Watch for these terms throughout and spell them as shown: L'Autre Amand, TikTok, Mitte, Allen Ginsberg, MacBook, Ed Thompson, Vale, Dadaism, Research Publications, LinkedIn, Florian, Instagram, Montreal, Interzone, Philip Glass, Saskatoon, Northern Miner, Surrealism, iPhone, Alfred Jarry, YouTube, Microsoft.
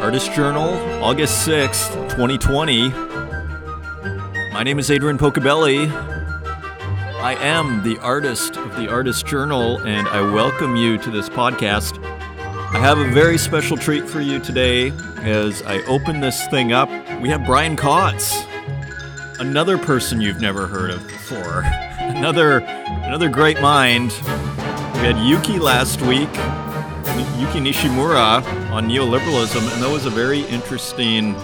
Artist Journal, August 6th, 2020. My name is Adrian Pocabelli. I am the artist of the Artist Journal, and I welcome you to this podcast. I have a very special treat for you today. As I open this thing up, we have Brian Kotz, another person you've never heard of before, another great mind. We had Yuki last week, Yuki Nishimura on neoliberalism, and that was a very interesting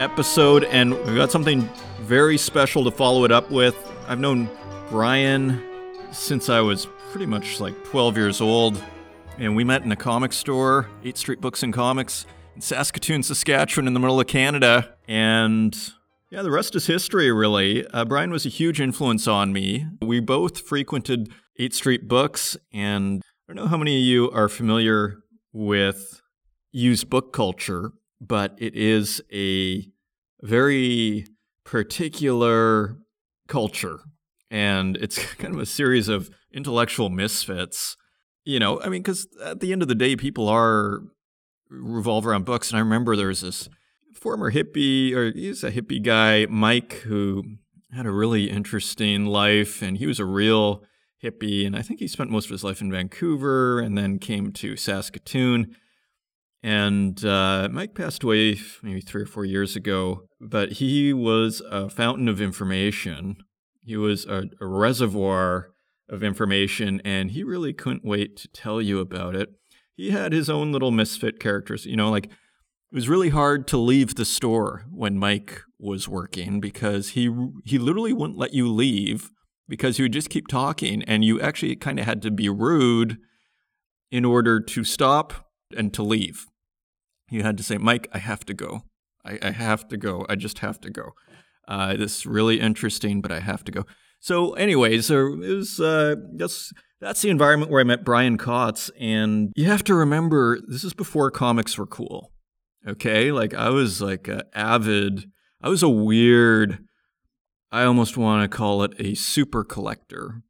episode, and we got something very special to follow it up with. I've known Brian since I was pretty much like 12 years old, and we met in a comic store, 8th Street Books and Comics, in Saskatoon, Saskatchewan, in the middle of Canada, and yeah, the rest is history, really. Brian was a huge influence on me. We both frequented 8th Street Books, and I don't know how many of you are familiar with used book culture, but it is a very particular culture, and it's kind of a series of intellectual misfits. You know, I mean, because at the end of the day, people revolve around books, and I remember there was this former hippie, or he's a hippie guy, Mike, who had a really interesting life, and he was a real hippie, and I think he spent most of his life in Vancouver and then came to Saskatoon. And Mike passed away maybe 3 or 4 years ago, but he was a fountain of information. He was a reservoir of information, and he really couldn't wait to tell you about it. He had his own little misfit characters, you know, like it was really hard to leave the store when Mike was working because he literally wouldn't let you leave, because he would just keep talking, and you actually kind of had to be rude in order to stop and to leave. You had to say, Mike, I have to go. I have to go. I just have to go. This is really interesting, but I have to go. So anyways, that's the environment where I met Brian Kotz, and you have to remember, this is before comics were cool, okay? Like, I was like a weird, I almost want to call it a super collector.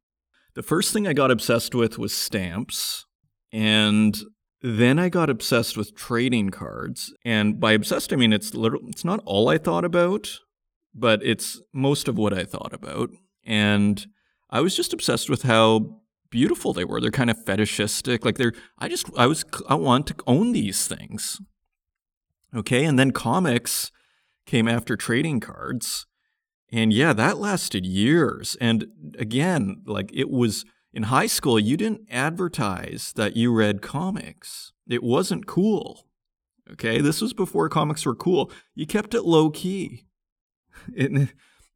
The first thing I got obsessed with was stamps, and then I got obsessed with trading cards. And by obsessed, I mean it's not all I thought about, but it's most of what I thought about. And I was just obsessed with how beautiful they were. They're kind of fetishistic. Like I want to own these things. Okay, and then comics came after trading cards. And yeah, that lasted years. And again, like it was in high school, you didn't advertise that you read comics. It wasn't cool. Okay, this was before comics were cool. You kept it low key.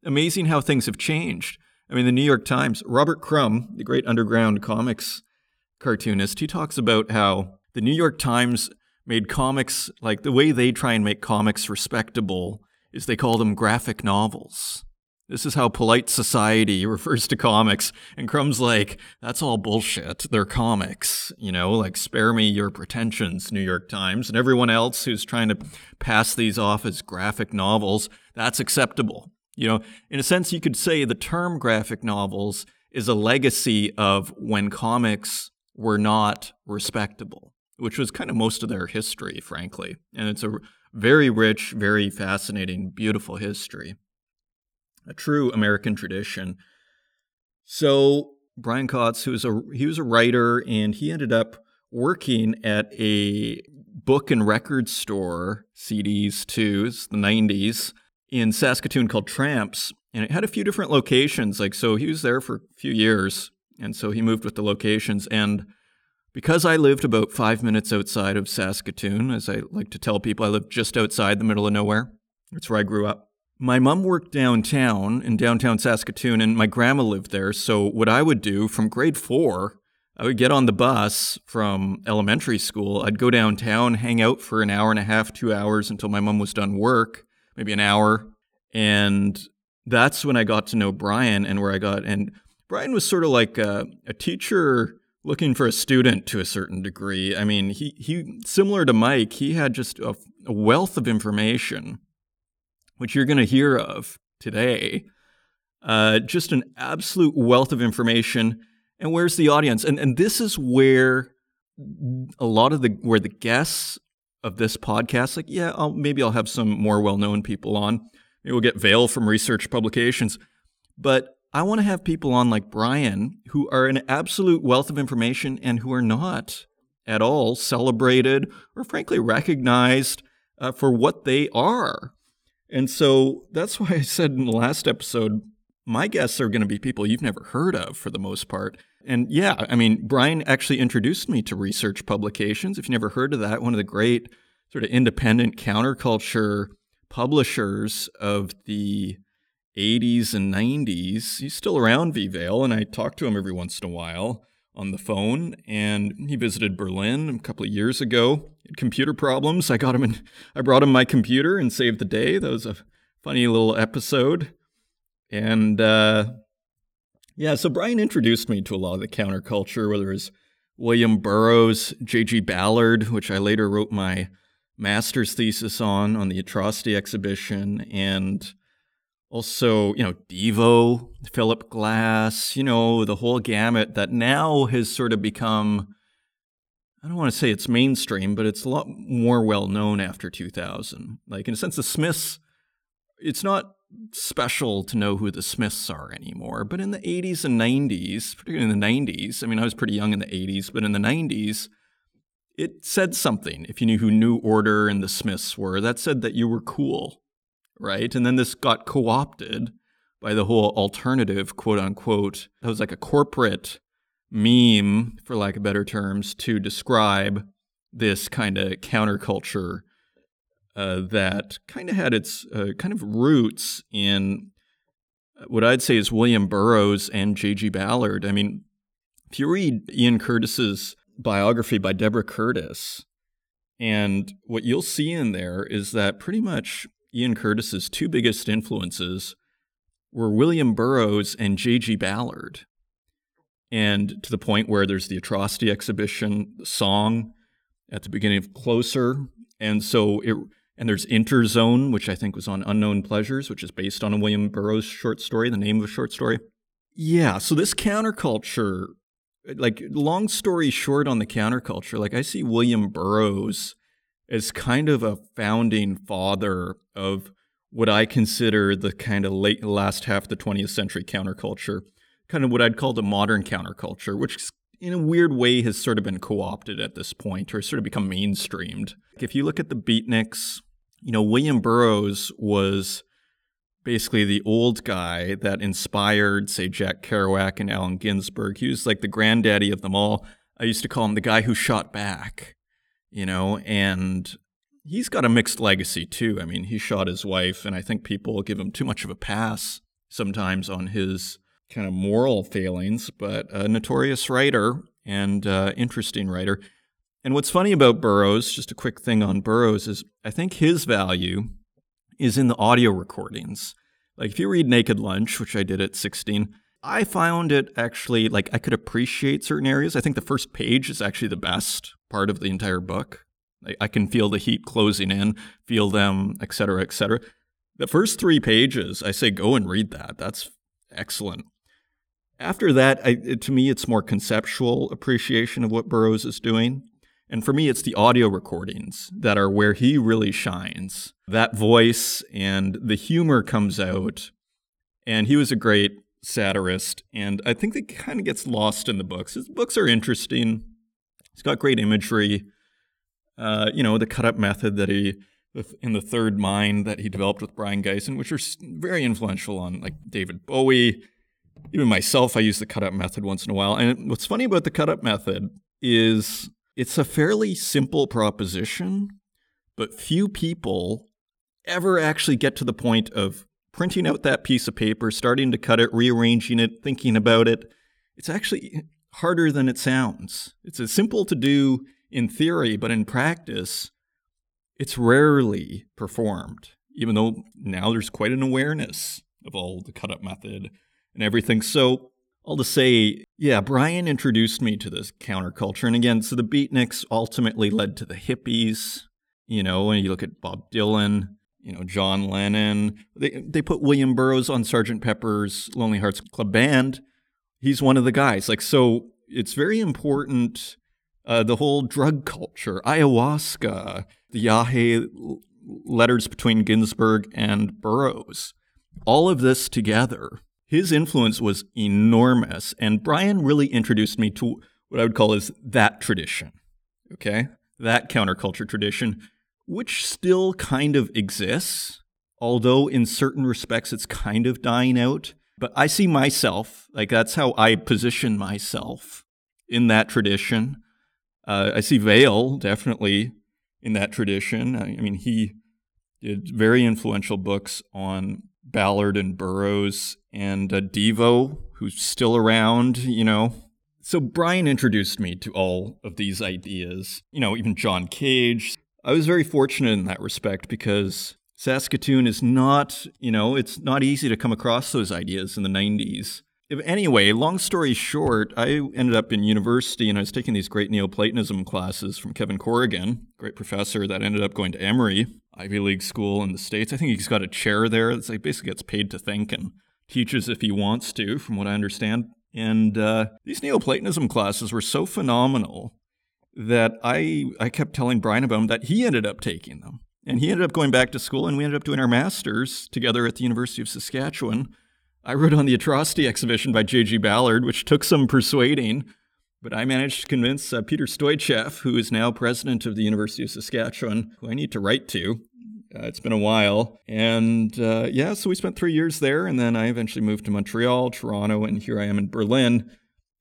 Amazing how things have changed. I mean, the New York Times, Robert Crumb, the great underground comics cartoonist, he talks about how the New York Times made comics, like the way they try and make comics respectable is they call them graphic novels. This is how polite society refers to comics. And Crumb's like, that's all bullshit. They're comics, you know, like spare me your pretensions, New York Times. And everyone else who's trying to pass these off as graphic novels, that's acceptable. You know, in a sense, you could say the term graphic novels is a legacy of when comics were not respectable, which was kind of most of their history, frankly. And it's a very rich, very fascinating, beautiful history. A true American tradition. So Brian Kotz, he was a writer, and he ended up working at a book and record store, CDs too, it's the 90s, in Saskatoon called Tramps. And it had a few different locations. Like, so he was there for a few years, and so he moved with the locations. And because I lived about 5 minutes outside of Saskatoon, as I like to tell people, I lived just outside the middle of nowhere. That's where I grew up. My mom worked downtown, in downtown Saskatoon, and my grandma lived there. So what I would do from grade 4, I would get on the bus from elementary school. I'd go downtown, hang out for an hour and a half, 2 hours until my mom was done work, maybe an hour. And that's when I got to know Brian, and Brian was sort of like a teacher looking for a student to a certain degree. I mean, he similar to Mike, he had just a wealth of information, which you're going to hear of today. Just an absolute wealth of information. And where's the audience? And this is where the guests of this podcast, like, yeah, maybe I'll have some more well-known people on. Maybe we'll get Vale from Research Publications. But I want to have people on like Brian, who are an absolute wealth of information and who are not at all celebrated or frankly recognized for what they are. And so that's why I said in the last episode, my guests are going to be people you've never heard of for the most part. And yeah, I mean, Brian actually introduced me to Research Publications. If you never heard of that, one of the great sort of independent counterculture publishers of the 80s and 90s. He's still around, Vale, and I talk to him every once in a while on the phone, and he visited Berlin a couple of years ago. He had computer problems. I brought him my computer and saved the day. That was a funny little episode. And so Brian introduced me to a lot of the counterculture, whether it was William Burroughs, J.G. Ballard, which I later wrote my master's thesis on the Atrocity Exhibition, and also, Devo, Philip Glass, the whole gamut that now has sort of become, I don't want to say it's mainstream, but it's a lot more well-known after 2000. Like, in a sense, the Smiths, it's not special to know who the Smiths are anymore, but in the 80s and 90s, particularly in the 90s, I mean, I was pretty young in the 80s, but in the 90s, it said something. If you knew who New Order and the Smiths were, that said that you were cool. Right? And then this got co-opted by the whole alternative, quote unquote. That was like a corporate meme, for lack of better terms, to describe this kind of counterculture that kind of had its kind of roots in what I'd say is William Burroughs and J.G. Ballard. I mean, if you read Ian Curtis's biography by Deborah Curtis, and what you'll see in there is that pretty much Ian Curtis's two biggest influences were William Burroughs and J.G. Ballard. And to the point where there's the Atrocity Exhibition song at the beginning of Closer. And so there's Interzone, which I think was on Unknown Pleasures, which is based on a William Burroughs short story, the name of a short story. Yeah, so this counterculture, like long story short on the counterculture, like I see William Burroughs as kind of a founding father of what I consider the kind of last half of the 20th century counterculture, kind of what I'd call the modern counterculture, which in a weird way has sort of been co-opted at this point or sort of become mainstreamed. If you look at the beatniks, William Burroughs was basically the old guy that inspired, say, Jack Kerouac and Allen Ginsberg. He was like the granddaddy of them all. I used to call him the guy who shot back. And he's got a mixed legacy too. I mean, he shot his wife, and I think people give him too much of a pass sometimes on his kind of moral failings, but a notorious writer and interesting writer. And what's funny about Burroughs, just a quick thing on Burroughs, is I think his value is in the audio recordings. Like if you read Naked Lunch, which I did at 16, I found it actually, like, I could appreciate certain areas. I think the first page is actually the best part of the entire book. I can feel the heat closing in, feel them, et cetera, et cetera. The first three pages, I say, go and read that. That's excellent. After that, to me, it's more conceptual appreciation of what Burroughs is doing. And for me, it's the audio recordings that are where he really shines. That voice and the humor comes out. And he was a great satirist, and I think that kind of gets lost in the books. His books are interesting. He's got great imagery. The cut-up method that he, in the Third Mind that he developed with Brian Geisen, which are very influential on like David Bowie. Even myself, I use the cut-up method once in a while. And what's funny about the cut-up method is it's a fairly simple proposition, but few people ever actually get to the point of printing out that piece of paper, starting to cut it, rearranging it, thinking about it. It's actually harder than it sounds. It's as simple to do in theory, but in practice, it's rarely performed, even though now there's quite an awareness of all the cut-up method and everything. So all to say, yeah, Brian introduced me to this counterculture. And again, so the beatniks ultimately led to the hippies, and you look at Bob Dylan, John Lennon. They put William Burroughs on Sgt. Pepper's Lonely Hearts Club Band. He's one of the guys. Like, so it's very important, the whole drug culture, ayahuasca, the Yahé letters between Ginsberg and Burroughs. All of this together, his influence was enormous, and Brian really introduced me to what I would call as that tradition, okay? That counterculture tradition, which still kind of exists, although in certain respects it's kind of dying out. But I see myself, like that's how I position myself in that tradition. I see Vale definitely in that tradition. I mean, he did very influential books on Ballard and Burroughs and Devo, who's still around, you know. So Brian introduced me to all of these ideas, you know, even John Cage. I was very fortunate in that respect because Saskatoon is not, you know, it's not easy to come across those ideas in the 90s. Anyway, long story short, I ended up in university and I was taking these great Neoplatonism classes from Kevin Corrigan, great professor that ended up going to Emory, Ivy League school in the States. I think he's got a chair there that's like basically gets paid to think and teaches if he wants to, from what I understand. And these Neoplatonism classes were so phenomenal that I kept telling Brian about them that he ended up taking them. And he ended up going back to school and we ended up doing our master's together at the University of Saskatchewan. I wrote on the Atrocity Exhibition by J.G. Ballard, which took some persuading, but I managed to convince Peter Stoicheff, who is now president of the University of Saskatchewan, who I need to write to. It's been a while. And so we spent 3 years there, and then I eventually moved to Montreal, Toronto, and here I am in Berlin.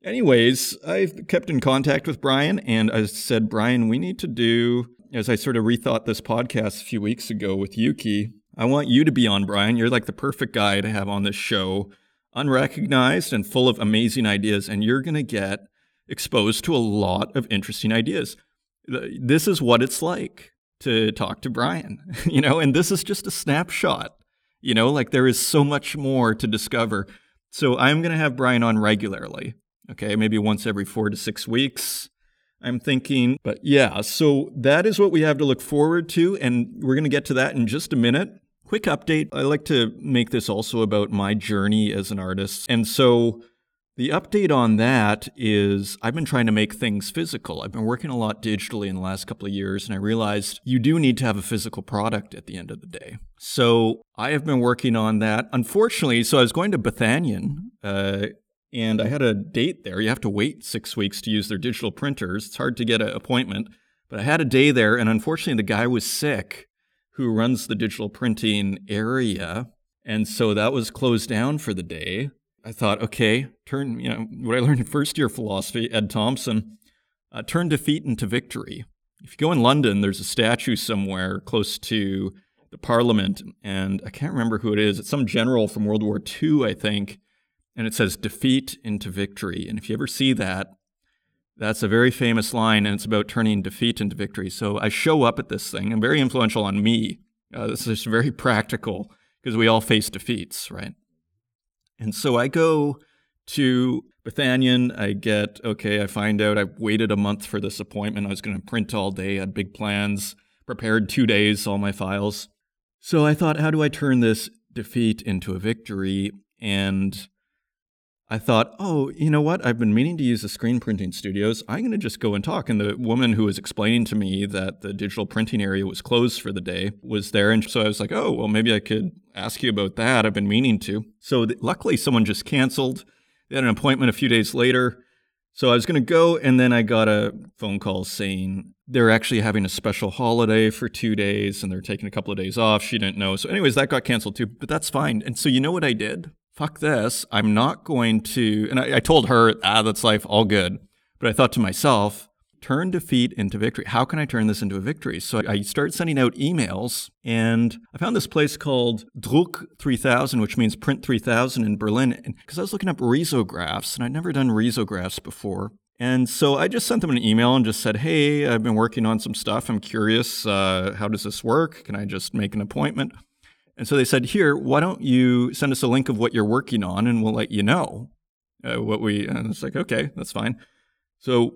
Anyways, I've kept in contact with Brian, and I said, Brian, we need to do, as I sort of rethought this podcast a few weeks ago with Yuki, I want you to be on, Brian. You're like the perfect guy to have on this show, unrecognized and full of amazing ideas, and you're going to get exposed to a lot of interesting ideas. This is what it's like to talk to Brian, you know, and this is just a snapshot, you know, like there is so much more to discover. So I'm going to have Brian on regularly, okay, maybe once every 4 to 6 weeks, I'm thinking. But yeah, so that is what we have to look forward to, and we're going to get to that in just a minute. Quick update. I like to make this also about my journey as an artist. And so the update on that is I've been trying to make things physical. I've been working a lot digitally in the last couple of years, and I realized you do need to have a physical product at the end of the day. So I have been working on that. Unfortunately, so I was going to Bethanien, and I had a date there. You have to wait 6 weeks to use their digital printers. It's hard to get an appointment. But I had a day there, and unfortunately the guy was sick who runs the digital printing area. And so that was closed down for the day. I thought, okay, turn, you know, what I learned in first year philosophy, Ed Thompson, turn defeat into victory. If you go in London, there's a statue somewhere close to the Parliament, and I can't remember who it is. It's some general from World War II, I think. And it says, defeat into victory. And if you ever see that, that's a very famous line, and it's about turning defeat into victory. So I show up at this thing, and very influential on me. This is very practical, because we all face defeats, right? And so I go to Bethanien. I find out I've waited a month for this appointment. I was going to print all day, had big plans, prepared 2 days, all my files. So I thought, how do I turn this defeat into a victory? And I thought, oh, you know what? I've been meaning to use the screen printing studios. I'm going to just go and talk. And the woman who was explaining to me that the digital printing area was closed for the day was there. And so I was like, oh, well, maybe I could ask you about that. I've been meaning to. So luckily, someone just canceled. They had an appointment a few days later. So I was going to go. And then I got a phone call saying they're actually having a special holiday for 2 days and they're taking a couple of days off. She didn't know. So anyways, that got canceled too. But that's fine. And so you know what I did? Fuck this, I'm not going to, and I told her, that's life, all good. But I thought to myself, turn defeat into victory. How can I turn this into a victory? So I started sending out emails, and I found this place called Druck 3000, which means Print 3000 in Berlin, because I was looking up risographs, and I'd never done risographs before. And so I just sent them an email and just said, hey, I've been working on some stuff. I'm curious, how does this work? Can I just make an appointment? And so they said, here, why don't you send us a link of what you're working on and we'll let you know and it's like, okay, that's fine. So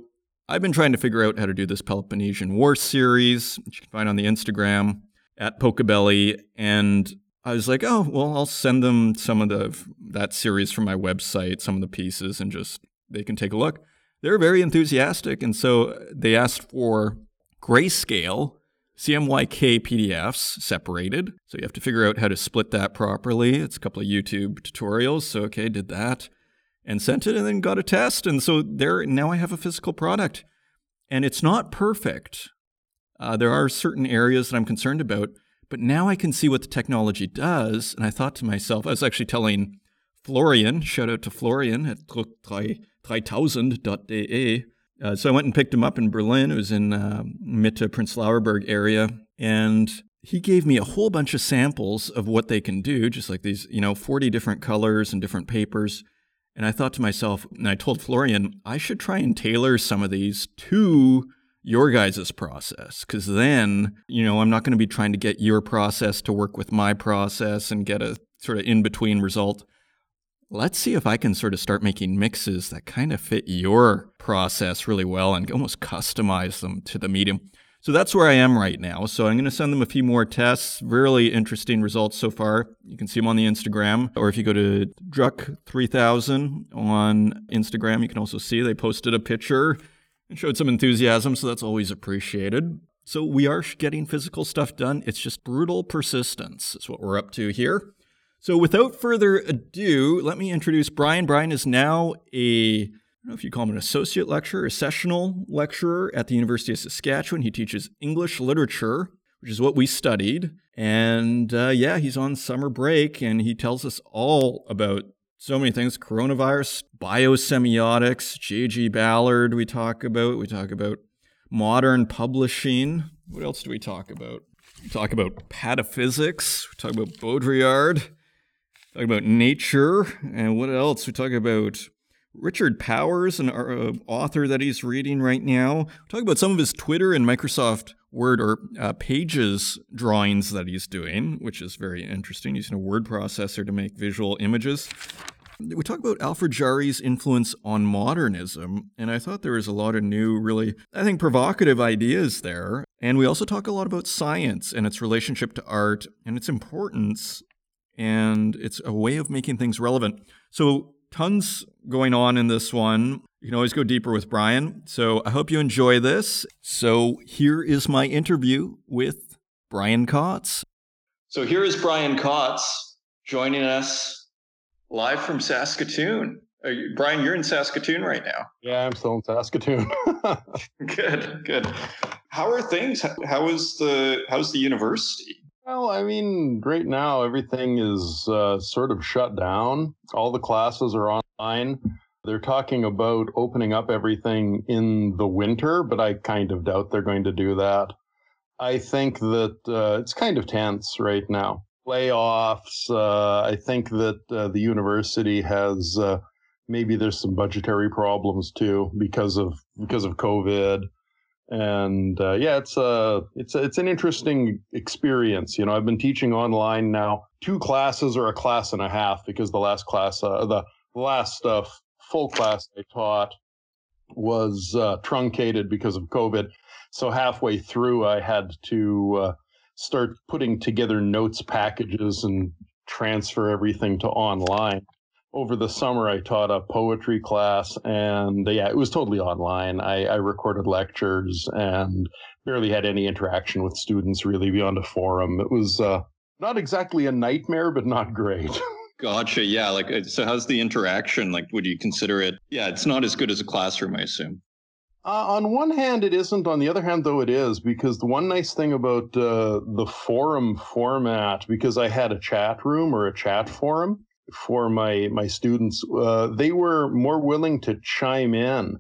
I've been trying to figure out how to do this Peloponnesian War series, which you can find on the Instagram at Pocabelli. And I was like, oh, well, I'll send them some of that series from my website, some of the pieces, and just they can take a look. They're very enthusiastic. And so they asked for grayscale CMYK PDFs separated. So you have to figure out how to split that properly. It's a couple of YouTube tutorials. So, okay, did that and sent it and then got a test. And so there, now I have a physical product. And it's not perfect. There are certain areas that I'm concerned about, but now I can see what the technology does. And I thought to myself, I was actually telling Florian, shout out to Florian at druck3000.de. So I went and picked him up in Berlin. It was in Mitte, Prinz Lauerberg area. And he gave me a whole bunch of samples of what they can do, just like these, 40 different colors and different papers. And I thought to myself, and I told Florian, I should try and tailor some of these to your guys' process, because then, I'm not going to be trying to get your process to work with my process and get a sort of in-between result. Let's see if I can sort of start making mixes that kind of fit your process really well and almost customize them to the medium. So that's where I am right now. So I'm going to send them a few more tests. Really interesting results so far. You can see them on the Instagram. Or if you go to druck3000 on Instagram, you can also see they posted a picture and showed some enthusiasm. So that's always appreciated. So we are getting physical stuff done. It's just brutal persistence is what we're up to here. So without further ado, let me introduce Brian. Brian is now a, I don't know if you call him an associate lecturer, a sessional lecturer at the University of Saskatchewan. He teaches English literature, which is what we studied. And he's on summer break, and he tells us all about so many things: coronavirus, biosemiotics, J.G. Ballard we talk about modern publishing. What else do we talk about? We talk about pataphysics, we talk about Baudrillard. Talk about nature, and what else? We talk about Richard Powers, an author that he's reading right now. Talk about some of his Twitter and Microsoft Word or Pages drawings that he's doing, which is very interesting. He's using a word processor to make visual images. We talk about Alfred Jarry's influence on modernism, and I thought there was a lot of new, really, I think, provocative ideas there. And we also talk a lot about science and its relationship to art and its importance. And it's a way of making things relevant. So tons going on in this one. You can always go deeper with Brian. So I hope you enjoy this. So here is my interview with Brian Kotz. So here is Brian Kotz joining us live from Saskatoon. Brian, you're in Saskatoon right now. Yeah, I'm still in Saskatoon. Good. How are things? How's the university? Well, I mean, right now, everything is sort of shut down. All the classes are online. They're talking about opening up everything in the winter, but I kind of doubt they're going to do that. I think that it's kind of tense right now. Layoffs. I think that the university has maybe there's some budgetary problems, too, because of COVID. And it's an interesting experience. I've been teaching online now 2 classes or a class and a half, because the last class, the last full class I taught was truncated because of COVID. So halfway through, I had to start putting together notes packages and transfer everything to online. Over the summer, I taught a poetry class, and it was totally online. I recorded lectures and barely had any interaction with students, really, beyond a forum. It was not exactly a nightmare, but not great. Gotcha. Yeah. So how's the interaction? Would you consider it? Yeah, it's not as good as a classroom, I assume. On one hand, it isn't. On the other hand, though, it is, because the one nice thing about the forum format, because I had a chat room or a chat forum for my students, they were more willing to chime in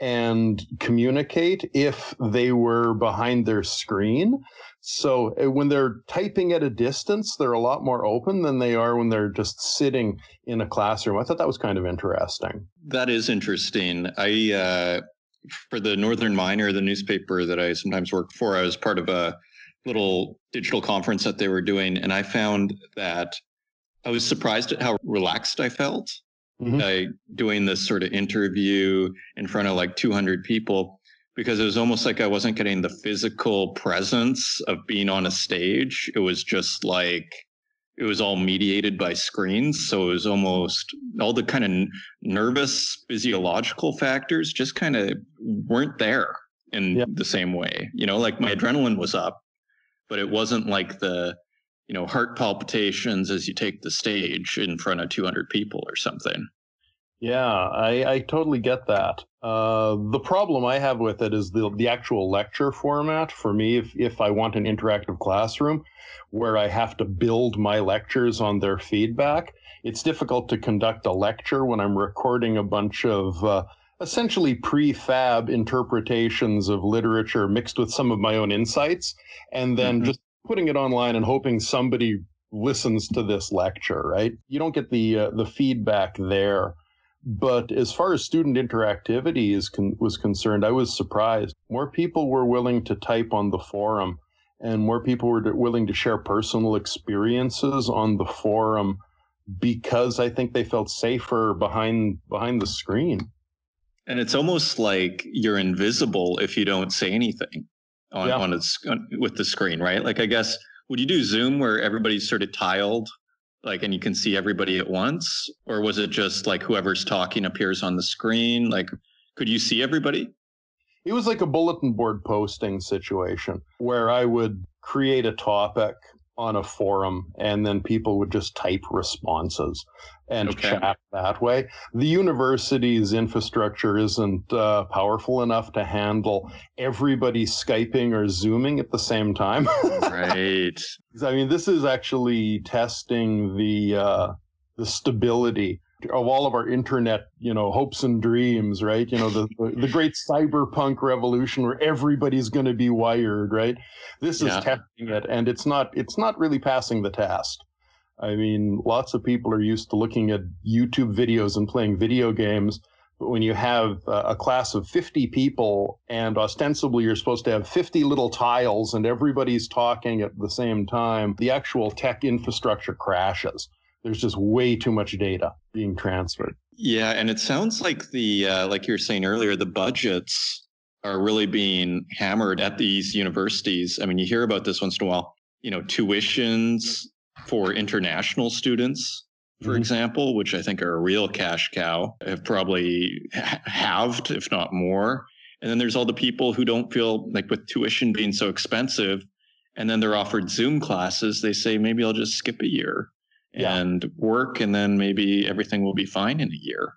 and communicate if they were behind their screen. So when they're typing at a distance, they're a lot more open than they are when they're just sitting in a classroom. I thought that was kind of interesting. That is interesting. I for the Northern Miner, the newspaper that I sometimes work for, I was part of a little digital conference that they were doing, and I found that I was surprised at how relaxed I felt doing this sort of interview in front of 200 people, because it was almost like I wasn't getting the physical presence of being on a stage. It was just it was all mediated by screens. So it was almost all the kind of nervous physiological factors just kind of weren't there in the same way. My adrenaline was up but it wasn't like the, you know, heart palpitations as you take the stage in front of 200 people or something. Yeah, I totally get that. The problem I have with it is the actual lecture format. For me, if I want an interactive classroom where I have to build my lectures on their feedback, it's difficult to conduct a lecture when I'm recording a bunch of essentially prefab interpretations of literature mixed with some of my own insights, and then just putting it online and hoping somebody listens to this lecture, right? You don't get the feedback there. But as far as student interactivity was concerned, I was surprised. More people were willing to type on the forum, and more people were willing to share personal experiences on the forum because I think they felt safer behind the screen. And it's almost like you're invisible if you don't say anything with the screen, right? Like, I guess, would you do Zoom where everybody's sort of tiled, like, and you can see everybody at once? Or was it just like whoever's talking appears on the screen? Like, could you see everybody? It was like a bulletin board posting situation where I would create a topic on a forum, and then people would just type responses and chat that way. The university's infrastructure isn't powerful enough to handle everybody Skyping or Zooming at the same time. Right. I mean, this is actually testing the stability of all of our internet, you know, hopes and dreams, right? You know, the great cyberpunk revolution where everybody's going to be wired, right? This is testing it, and it's not really passing the test. I mean, lots of people are used to looking at YouTube videos and playing video games, but when you have a class of 50 people and ostensibly you're supposed to have 50 little tiles and everybody's talking at the same time, the actual tech infrastructure crashes. There's just way too much data being transferred. Yeah, and it sounds like the like you were saying earlier, the budgets are really being hammered at these universities. I mean, you hear about this once in a while. You know, tuitions for international students, for example, which I think are a real cash cow, have probably halved, if not more. And then there's all the people who don't feel like, with tuition being so expensive, and then they're offered Zoom classes, they say, maybe I'll just skip a year. Yeah. And work, and then maybe everything will be fine in a year.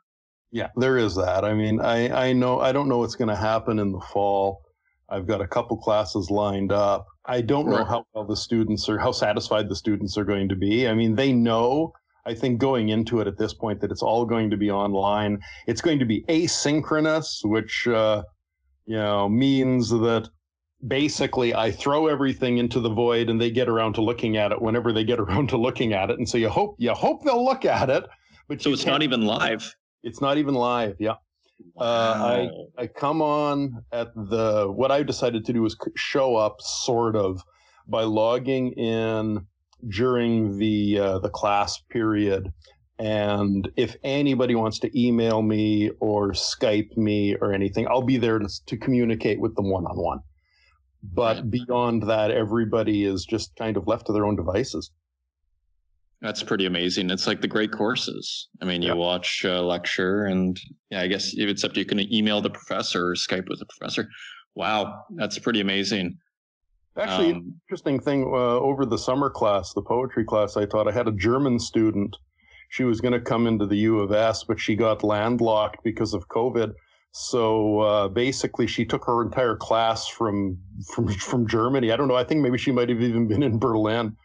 Yeah, there is that. I mean, I know, I don't know what's going to happen in the fall. I've got a couple classes lined up. I don't know how well the students are, how satisfied the students are going to be. I mean, they know, I think, going into it at this point, that it's all going to be online. It's going to be asynchronous, which you know, means that basically, I throw everything into the void, and they get around to looking at it whenever they get around to looking at it. And so you hope they'll look at it. But so it's not even live. It's not even live. Yeah. Wow. I come on at what I decided to do was show up sort of by logging in during the class period. And if anybody wants to email me or Skype me or anything, I'll be there to communicate with them one-on-one. But beyond that, everybody is just kind of left to their own devices. That's pretty amazing. It's like the great courses. I mean, you watch a lecture, and I guess except you can email the professor or Skype with the professor. Wow, that's pretty amazing. Actually, interesting thing, over the summer class, the poetry class I taught, I had a German student. She was going to come into the U of S, but she got landlocked because of COVID. So basically, she took her entire class from Germany. I don't know. I think maybe she might have even been in Berlin.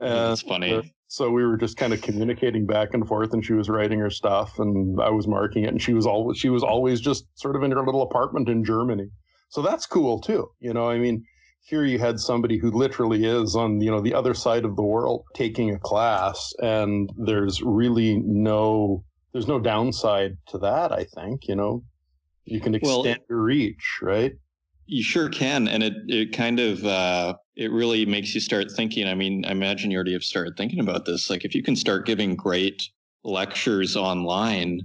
That's funny. So we were just kind of communicating back and forth, and she was writing her stuff, and I was marking it, and she was always just sort of in her little apartment in Germany. So that's cool too. You know, I mean, here you had somebody who literally is on, you know, the other side of the world taking a class, and there's no downside to that. I think, you know. You can extend your reach, right? You sure can. And it kind of, it really makes you start thinking. I mean, I imagine you already have started thinking about this. Like, if you can start giving great lectures online,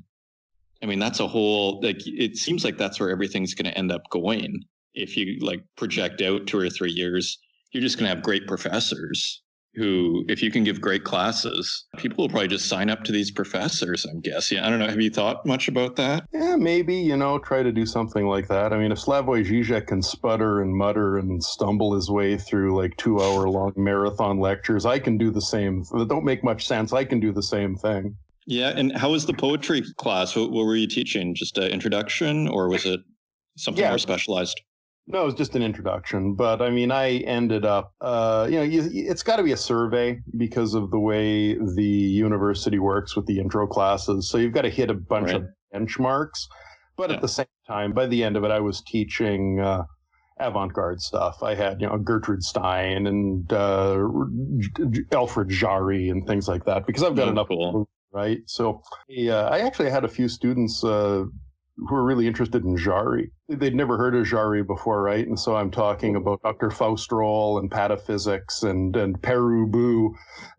I mean, that's a whole, like, it seems like that's where everything's going to end up going. If you, like, project out 2 or 3 years, you're just going to have great professors who, if you can give great classes, people will probably just sign up to these professors, I'm guessing. I don't know. Have you thought much about that? Yeah, maybe, try to do something like that. I mean, if Slavoj Žižek can sputter and mutter and stumble his way through like 2-hour-long marathon lectures, I can do the same. That don't make much sense. I can do the same thing. Yeah. And how was the poetry class? What were you teaching? Just an introduction, or was it something more specialized? No, it was just an introduction. But I mean, I ended up, it's got to be a survey because of the way the university works with the intro classes. So you've got to hit a bunch of benchmarks. But at the same time, by the end of it, I was teaching avant-garde stuff. I had, Gertrude Stein and Alfred Jarry and things like that, because I've got enough. Cool. Right. So I actually had a few students who were really interested in Jarry. They'd never heard of Jarry before, right? And so I'm talking about Dr. Faustroll and Pataphysics and Peru-Boo,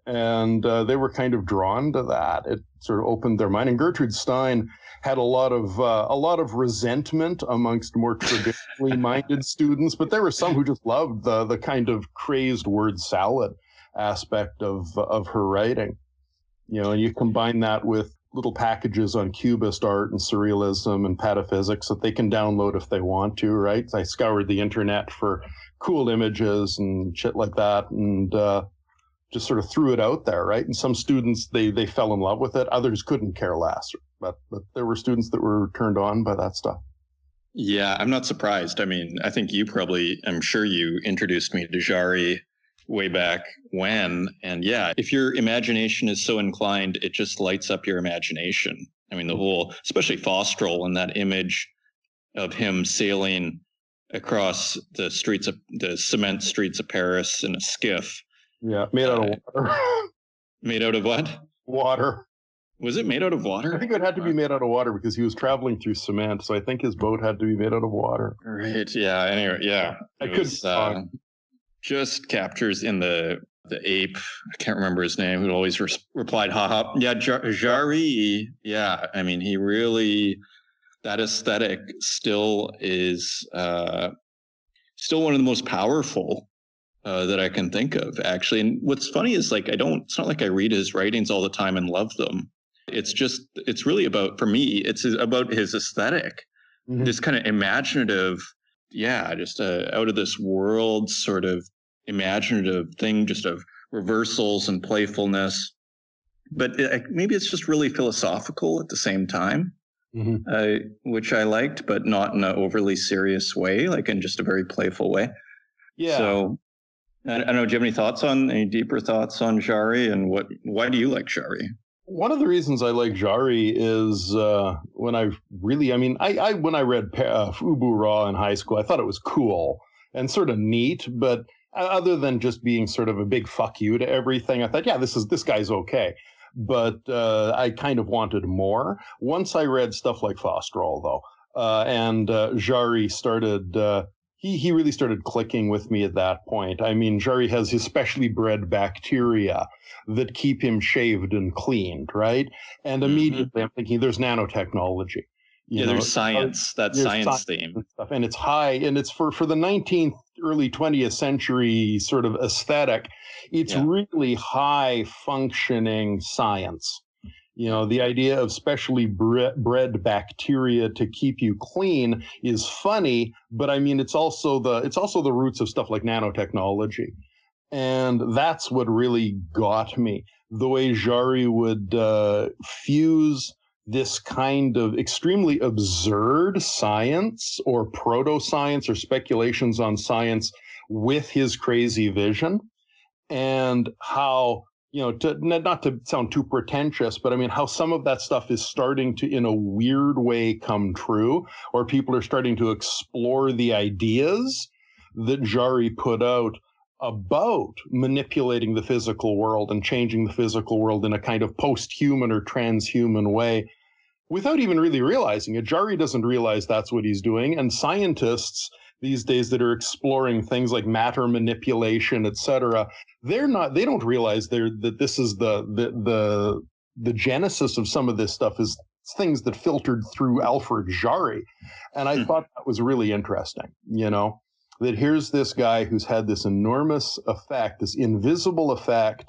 and they were kind of drawn to that. It sort of opened their mind. And Gertrude Stein had a lot of resentment amongst more traditionally minded students, but there were some who just loved the kind of crazed word salad aspect of her writing. And you combine that with little packages on Cubist art and Surrealism and Pataphysics that they can download if they want to, right? I scoured the internet for cool images and shit like that, and just sort of threw it out there, right? And some students, they fell in love with it. Others couldn't care less, but there were students that were turned on by that stuff. Yeah, I'm not surprised. I mean, I think I'm sure you introduced me to Jarry way back when. And yeah, if your imagination is so inclined, it just lights up your imagination. I mean, the whole, especially Faustroll and that image of him sailing across the cement streets of Paris in a skiff. Yeah, made out of water. Made out of what? Water. Was it made out of water? I think it had to be made out of water because he was traveling through cement. So I think his boat had to be made out of water. Right. Yeah. Anyway, yeah. Just captures in the ape. I can't remember his name. Who always replied, "Ha ha." Yeah, Jarry. Yeah, I mean, he really, that aesthetic still is still one of the most powerful that I can think of, actually. And what's funny is it's not like I read his writings all the time and love them. It's really about, for me, it's about his aesthetic, this kind of imaginative, just a out of this world sort of imaginative thing, just of reversals and playfulness, but maybe it's just really philosophical at the same time, which I liked, but not in an overly serious way, like in just a very playful way. Yeah. So I don't know. Do you have any deeper thoughts on Jarry, and why do you like Jarry? One of the reasons I like Jarry is when I read Ubu Ra in high school, I thought it was cool and sort of neat, but other than just being sort of a big fuck you to everything, I thought, yeah, this guy's okay. But I kind of wanted more. Once I read stuff like Faustroll, though, and Jarry started, he really started clicking with me at that point. I mean, Jarry has his specially bred bacteria that keep him shaved and cleaned, right? And immediately I'm thinking, there's nanotechnology. There's science, that science theme. And stuff, and it's high, and it's for the 19th, early 20th century sort of aesthetic, it's really high functioning science. The idea of specially bred bacteria to keep you clean is funny, but I mean, it's also the roots of stuff like nanotechnology. And that's what really got me. The way Jarry would fuse this kind of extremely absurd science or proto-science or speculations on science with his crazy vision, and how, not to sound too pretentious, but I mean, how some of that stuff is starting to, in a weird way, come true, or people are starting to explore the ideas that Jarry put out about manipulating the physical world and changing the physical world in a kind of post-human or transhuman way without even really realizing it. Jarry doesn't realize that's what he's doing, and scientists these days that are exploring things like matter manipulation, etc., they don't realize that this is the genesis of some of this stuff is things that filtered through Alfred Jarry, and I thought that was really interesting. that here's this guy who's had this enormous effect, this invisible effect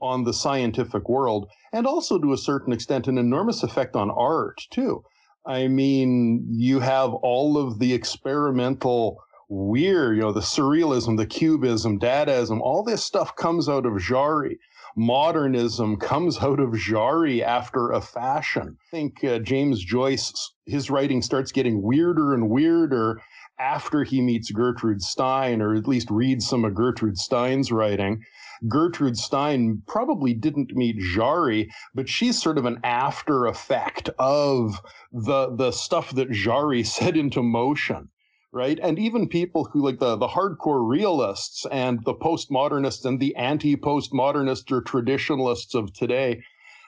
on the scientific world, and also to a certain extent an enormous effect on art too. I mean, you have all of the experimental weird, the surrealism, the cubism, Dadaism, all this stuff comes out of Jarry. Modernism comes out of Jarry after a fashion. I think James Joyce, his writing starts getting weirder and weirder after he meets Gertrude Stein, or at least reads some of Gertrude Stein's writing. Gertrude Stein probably didn't meet Jarry, but she's sort of an after effect of the stuff that Jarry set into motion. Right. And even people who like the hardcore realists and the postmodernists and the anti-postmodernists or traditionalists of today,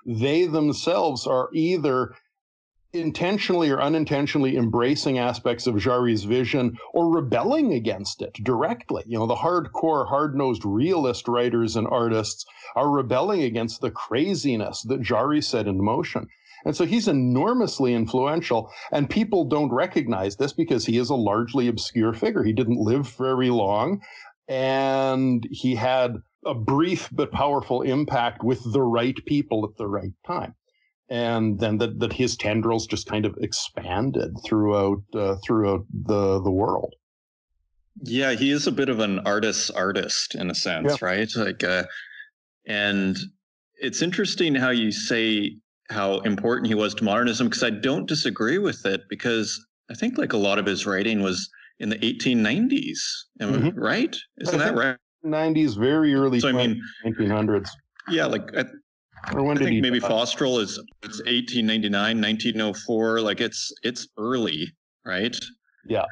they themselves are either intentionally or unintentionally embracing aspects of Jarry's vision or rebelling against it directly. The hardcore, hard-nosed realist writers and artists are rebelling against the craziness that Jarry set in motion. And so he's enormously influential, and people don't recognize this because he is a largely obscure figure. He didn't live very long, and he had a brief but powerful impact with the right people at the right time. And then that his tendrils just kind of expanded throughout the world. Yeah, he is a bit of an artist's artist in a sense, yeah. Right? And it's interesting how you say how important he was to modernism, because I don't disagree with it, because I think like a lot of his writing was in the 1890s, mm-hmm. Right? Isn't that right? 90s, very early. So 1900s. Yeah, I think maybe Faustroll is 1899, 1904. Like it's early, right? Yeah.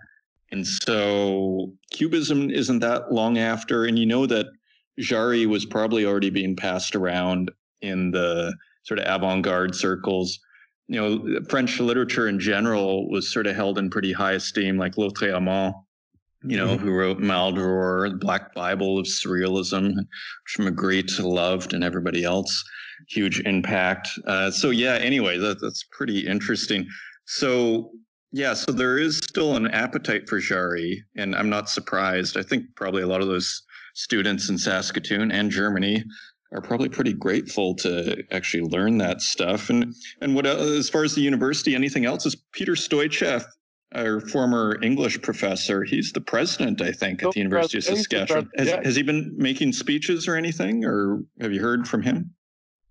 And so Cubism isn't that long after, and that Jarry was probably already being passed around in the sort of avant-garde circles. French literature in general was sort of held in pretty high esteem, like L'Autre Amand, mm-hmm. who wrote Maldoror, the Black Bible of Surrealism, which Magritte loved and everybody else. Huge impact. That's pretty interesting. So there is still an appetite for Jarry, and I'm not surprised. I think probably a lot of those students in Saskatoon and Germany are probably pretty grateful to actually learn that stuff. And what else, as far as the university, anything else? Is Peter Stoicheff, our former English professor, he's the president, I think, at the University of Saskatchewan. Has he been making speeches or anything, or have you heard from him?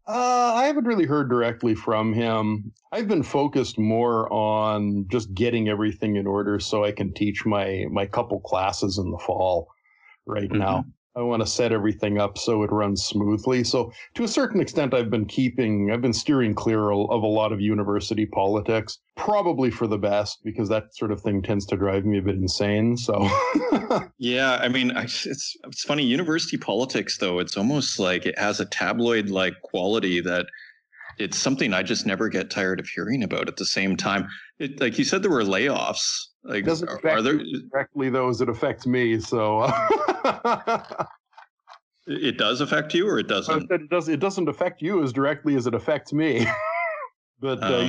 I haven't really heard directly from him. I've been focused more on just getting everything in order so I can teach my couple classes in the fall right mm-hmm. now. I want to set everything up so it runs smoothly. So to a certain extent, I've been steering clear of a lot of university politics, probably for the best, because that sort of thing tends to drive me a bit insane. So yeah, I mean, it's funny. University politics, though, it's almost like it has a tabloid-like quality that it's something I just never get tired of hearing about. At the same time, like you said, there were layoffs. Like, it doesn't affect you directly, though, as it affects me. So it does affect you, or it doesn't? It doesn't affect you as directly as it affects me. But I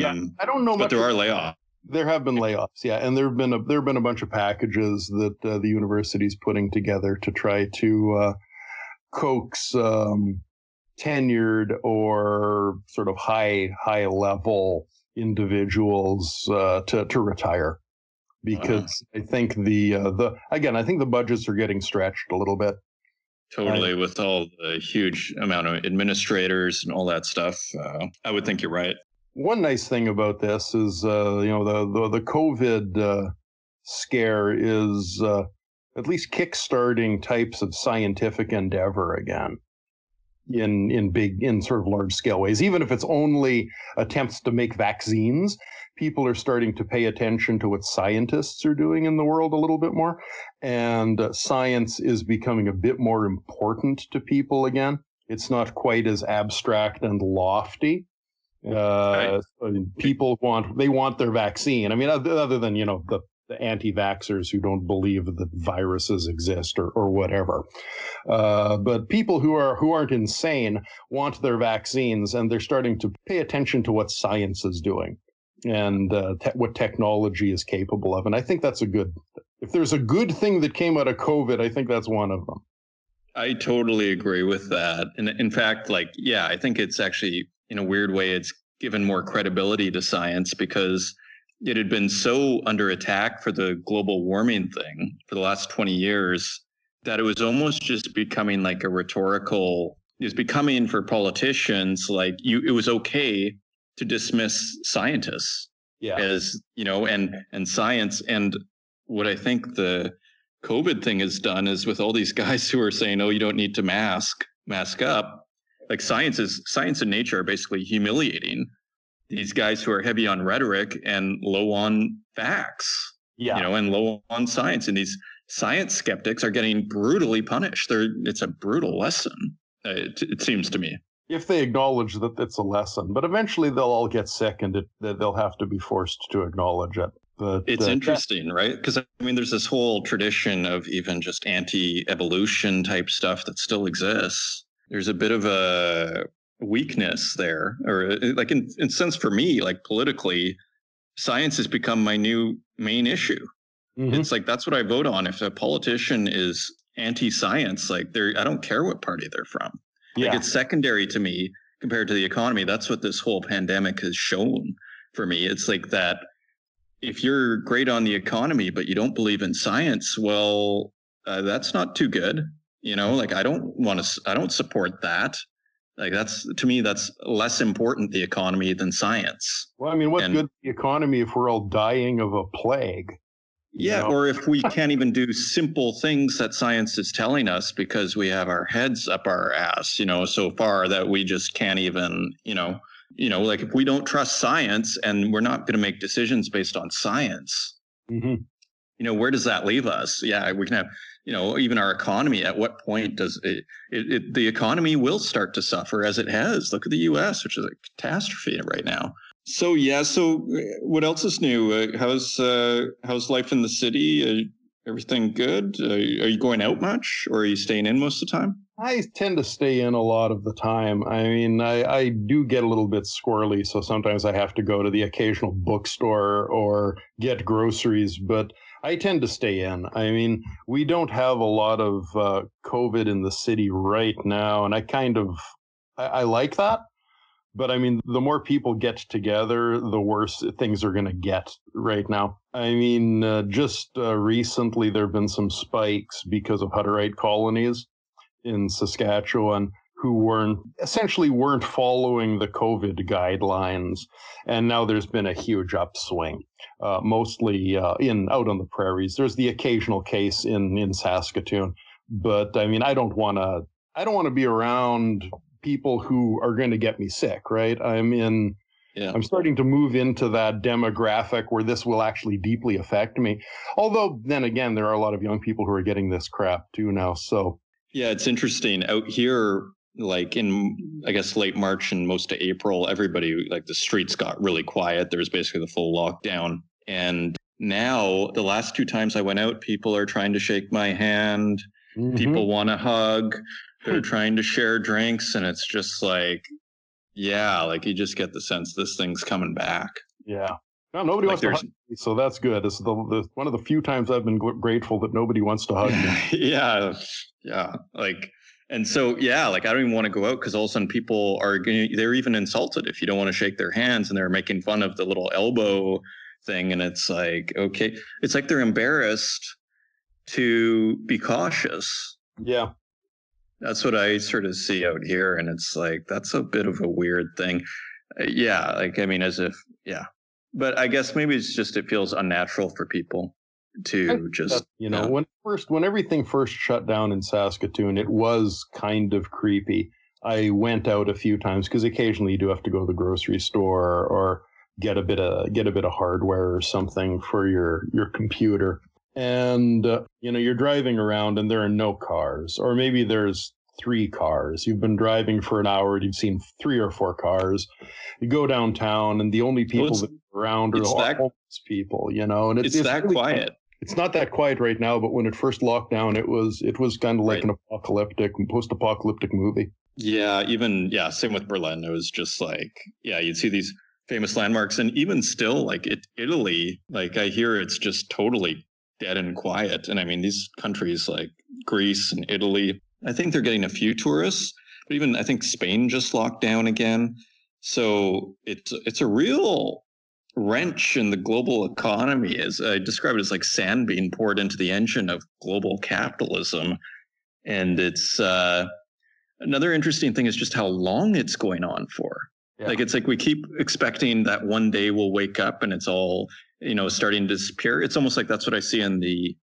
don't know much. But there are layoffs. There have been layoffs, yeah, and there have been a bunch of packages that the university's putting together to try to coax tenured or sort of high level individuals to retire. Because I think the budgets are getting stretched a little bit. Totally, with all the huge amount of administrators and all that stuff, I would think you're right. One nice thing about this is, the COVID scare is at least kickstarting types of scientific endeavor again. In sort of large scale ways, even if it's only attempts to make vaccines, people are starting to pay attention to what scientists are doing in the world a little bit more, and science is becoming a bit more important to people again. It's not quite as abstract and lofty. Right. I mean, people want their vaccine. I mean, other than the anti-vaxxers who don't believe that viruses exist or whatever. But people who aren't insane want their vaccines, and they're starting to pay attention to what science is doing and what technology is capable of. And I think that's a good, if there's a good thing that came out of COVID, I think that's one of them. I totally agree with that. And in fact, I think it's actually, in a weird way, it's given more credibility to science, because it had been so under attack for the global warming thing for the last 20 years that it was almost just becoming like a rhetorical, it was becoming for politicians, it was okay to dismiss scientists as, and science. And what I think the COVID thing has done is with all these guys who are saying, oh, you don't need to mask up. Like science and nature are basically humiliating these guys who are heavy on rhetoric and low on facts, and low on science. And these science skeptics are getting brutally punished. It's a brutal lesson, it seems to me. If they acknowledge that it's a lesson, but eventually they'll all get sick and they'll have to be forced to acknowledge it. But, it's interesting, right? Because, there's this whole tradition of even just anti-evolution type stuff that still exists. There's a bit of a weakness there, or in a sense for me, politically, science has become my new main issue. Mm-hmm. It's that's what I vote on. If a politician is anti-science, I don't care what party they're from. It's secondary to me compared to the economy. That's what this whole pandemic has shown for me. It's that if you're great on the economy, but you don't believe in science, well, that's not too good. I don't support that. That's less important, the economy, than science. Well, what's good for the economy if we're all dying of a plague? Yeah, or if we can't even do simple things that science is telling us because we have our heads up our ass, so far that we just can't even, if we don't trust science and we're not going to make decisions based on science, mm-hmm. Where does that leave us? Yeah, we can have, even our economy. At what point does it the economy will start to suffer as it has? Look at the U.S., which is a catastrophe right now. So, yeah. So what else is new? How's life in the city? Everything good? Are you going out much, or are you staying in most of the time? I tend to stay in a lot of the time. I do get a little bit squirrely, so sometimes I have to go to the occasional bookstore or get groceries, but I tend to stay in. We don't have a lot of COVID in the city right now, and I like that. But the more people get together, the worse things are going to get right now. Recently there have been some spikes because of Hutterite colonies in Saskatchewan who weren't following the COVID guidelines. And now there's been a huge upswing, mostly out on the prairies. There's the occasional case in Saskatoon. But I don't want to be around people who are going to get me sick, right? I'm starting to move into that demographic where this will actually deeply affect me. Although then again, there are a lot of young people who are getting this crap too now. So yeah, it's interesting out here, in, I guess, late March and most of April, everybody, the streets got really quiet. There was basically the full lockdown. And now the last two times I went out, people are trying to shake my hand. Mm-hmm. People want to hug. They're trying to share drinks, and it's just you just get the sense this thing's coming back. Yeah. No, nobody wants to hug me, so that's good. It's the one of the few times I've been grateful that nobody wants to hug me. Yeah. I don't even want to go out because all of a sudden people they're even insulted if you don't want to shake their hands, and they're making fun of the little elbow thing, and it's okay. It's they're embarrassed to be cautious. Yeah. That's what I sort of see out here. And it's that's a bit of a weird thing. Yeah. But I guess maybe it's just, it feels unnatural for people to just, when everything first shut down in Saskatoon, it was kind of creepy. I went out a few times because occasionally you do have to go to the grocery store or get a bit of hardware or something for your computer. And, you're driving around and there are no cars, or maybe there's three cars. You've been driving for an hour and you've seen three or four cars. You go downtown and the only people that are around are homeless people, and it's that really quiet. It's not that quiet right now, but when it first locked down, it was kind of like an apocalyptic, post-apocalyptic movie. Yeah. Same with Berlin. It was just you'd see these famous landmarks, and even still Italy, I hear it's just totally dead and quiet. And I mean, these countries like Greece and Italy, I think they're getting a few tourists, but even I think Spain just locked down again. So it's a real wrench in the global economy. As I describe it, as like sand being poured into the engine of global capitalism. And it's another interesting thing is just how long it's going on for. Yeah. Like, it's like we keep expecting that one day we'll wake up and it's all, you know, starting to disappear. It's almost like that's what I see in the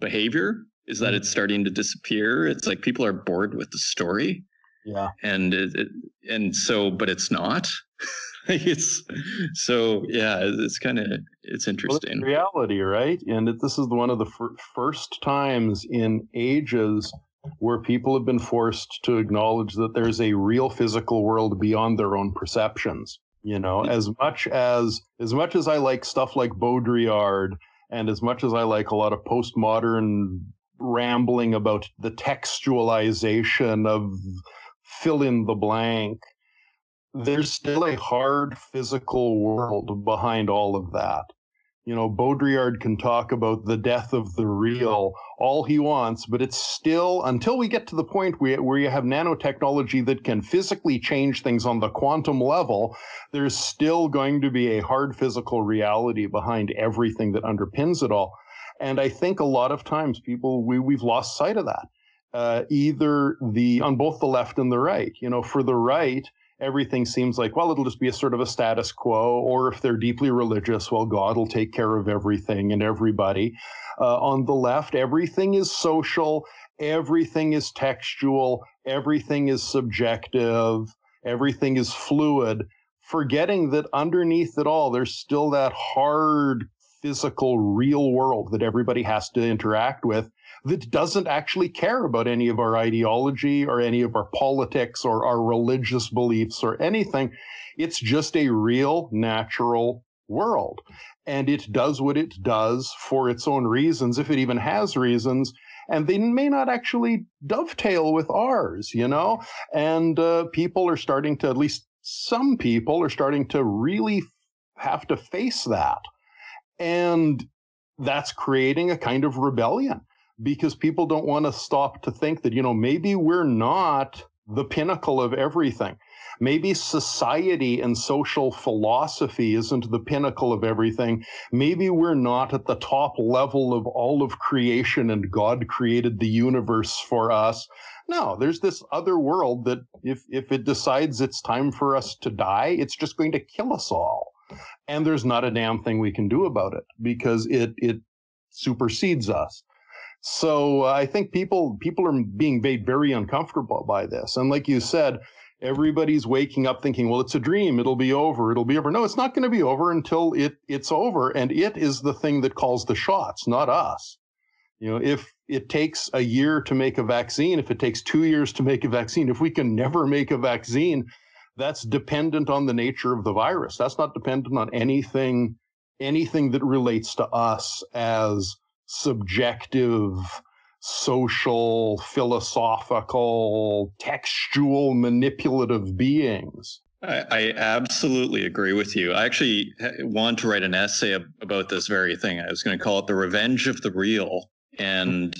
behavior, is that it's starting to disappear. It's like people are bored with the story. Yeah. And but it's not. It's kind of, it's interesting. Well, it's reality, right? And this is one of the first times in ages where people have been forced to acknowledge that there's a real physical world beyond their own perceptions. You know, as much as I like stuff like Baudrillard, and as much as I like a lot of postmodern rambling about the textualization of fill in the blank, there's still a hard physical world behind all of that. You know, Baudrillard can talk about the death of the real all he wants, but it's still, until we get to the point where you have nanotechnology that can physically change things on the quantum level, there's still going to be a hard physical reality behind everything that underpins it all. And I think a lot of times we've lost sight of that, on both the left and the right. You know, for the right, everything seems like, well, it'll just be a sort of a status quo, or if they're deeply religious, well, God will take care of everything and everybody. On the left, everything is social, everything is textual, everything is subjective, everything is fluid, forgetting that underneath it all, there's still that hard, physical, real world that everybody has to interact with, that doesn't actually care about any of our ideology or any of our politics or our religious beliefs or anything. It's just a real, natural world. And it does what it does for its own reasons, if it even has reasons. And they may not actually dovetail with ours, you know? And at least some people are starting to really have to face that. And that's creating a kind of rebellion, because people don't want to stop to think that, you know, maybe we're not the pinnacle of everything. Maybe society and social philosophy isn't the pinnacle of everything. Maybe we're not at the top level of all of creation and God created the universe for us. No, there's this other world that if it decides it's time for us to die, it's just going to kill us all. And there's not a damn thing we can do about it, because it supersedes us. So I think people are being made very uncomfortable by this. And like you said, everybody's waking up thinking, well, it's a dream. It'll be over. No, it's not going to be over until it's over. And it is the thing that calls the shots, not us. You know, if it takes a year to make a vaccine, if it takes 2 years to make a vaccine, if we can never make a vaccine, that's dependent on the nature of the virus. That's not dependent on anything that relates to us as subjective, social, philosophical, textual, manipulative beings. I absolutely agree with you. I actually want to write an essay about this very thing. I was going to call it The Revenge of the Real. And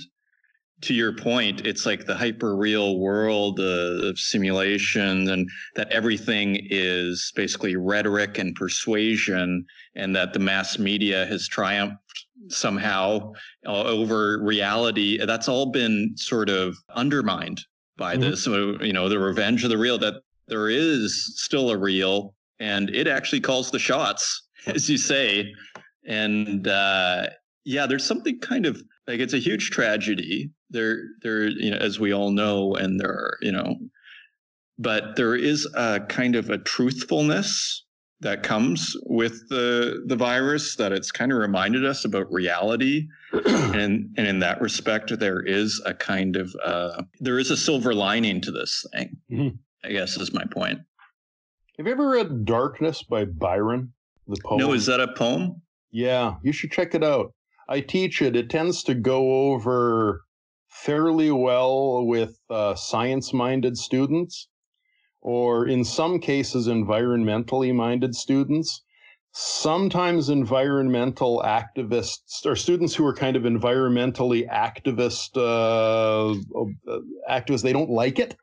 to your point, it's like the hyper-real world of simulation, and that everything is basically rhetoric and persuasion, and that the mass media has triumphed somehow over reality. That's all been sort of undermined by this. So, you know, the revenge of the real, that there is still a real, and it actually calls the shots, as you say. And there's something kind of like, it's a huge tragedy there, you know, as we all know, and there are, you know, but there is a kind of a truthfulness that comes with the virus, that it's kind of reminded us about reality. and in that respect, there is a kind of, there is a silver lining to this thing, I guess is my point. Have you ever read Darkness by Byron, the poem? No, is that a poem? Yeah, you should check it out. I teach it. It tends to go over fairly well with science-minded students, or in some cases, environmentally minded students. sometimes environmental activists or students who are kind of environmentally activists, they don't like it,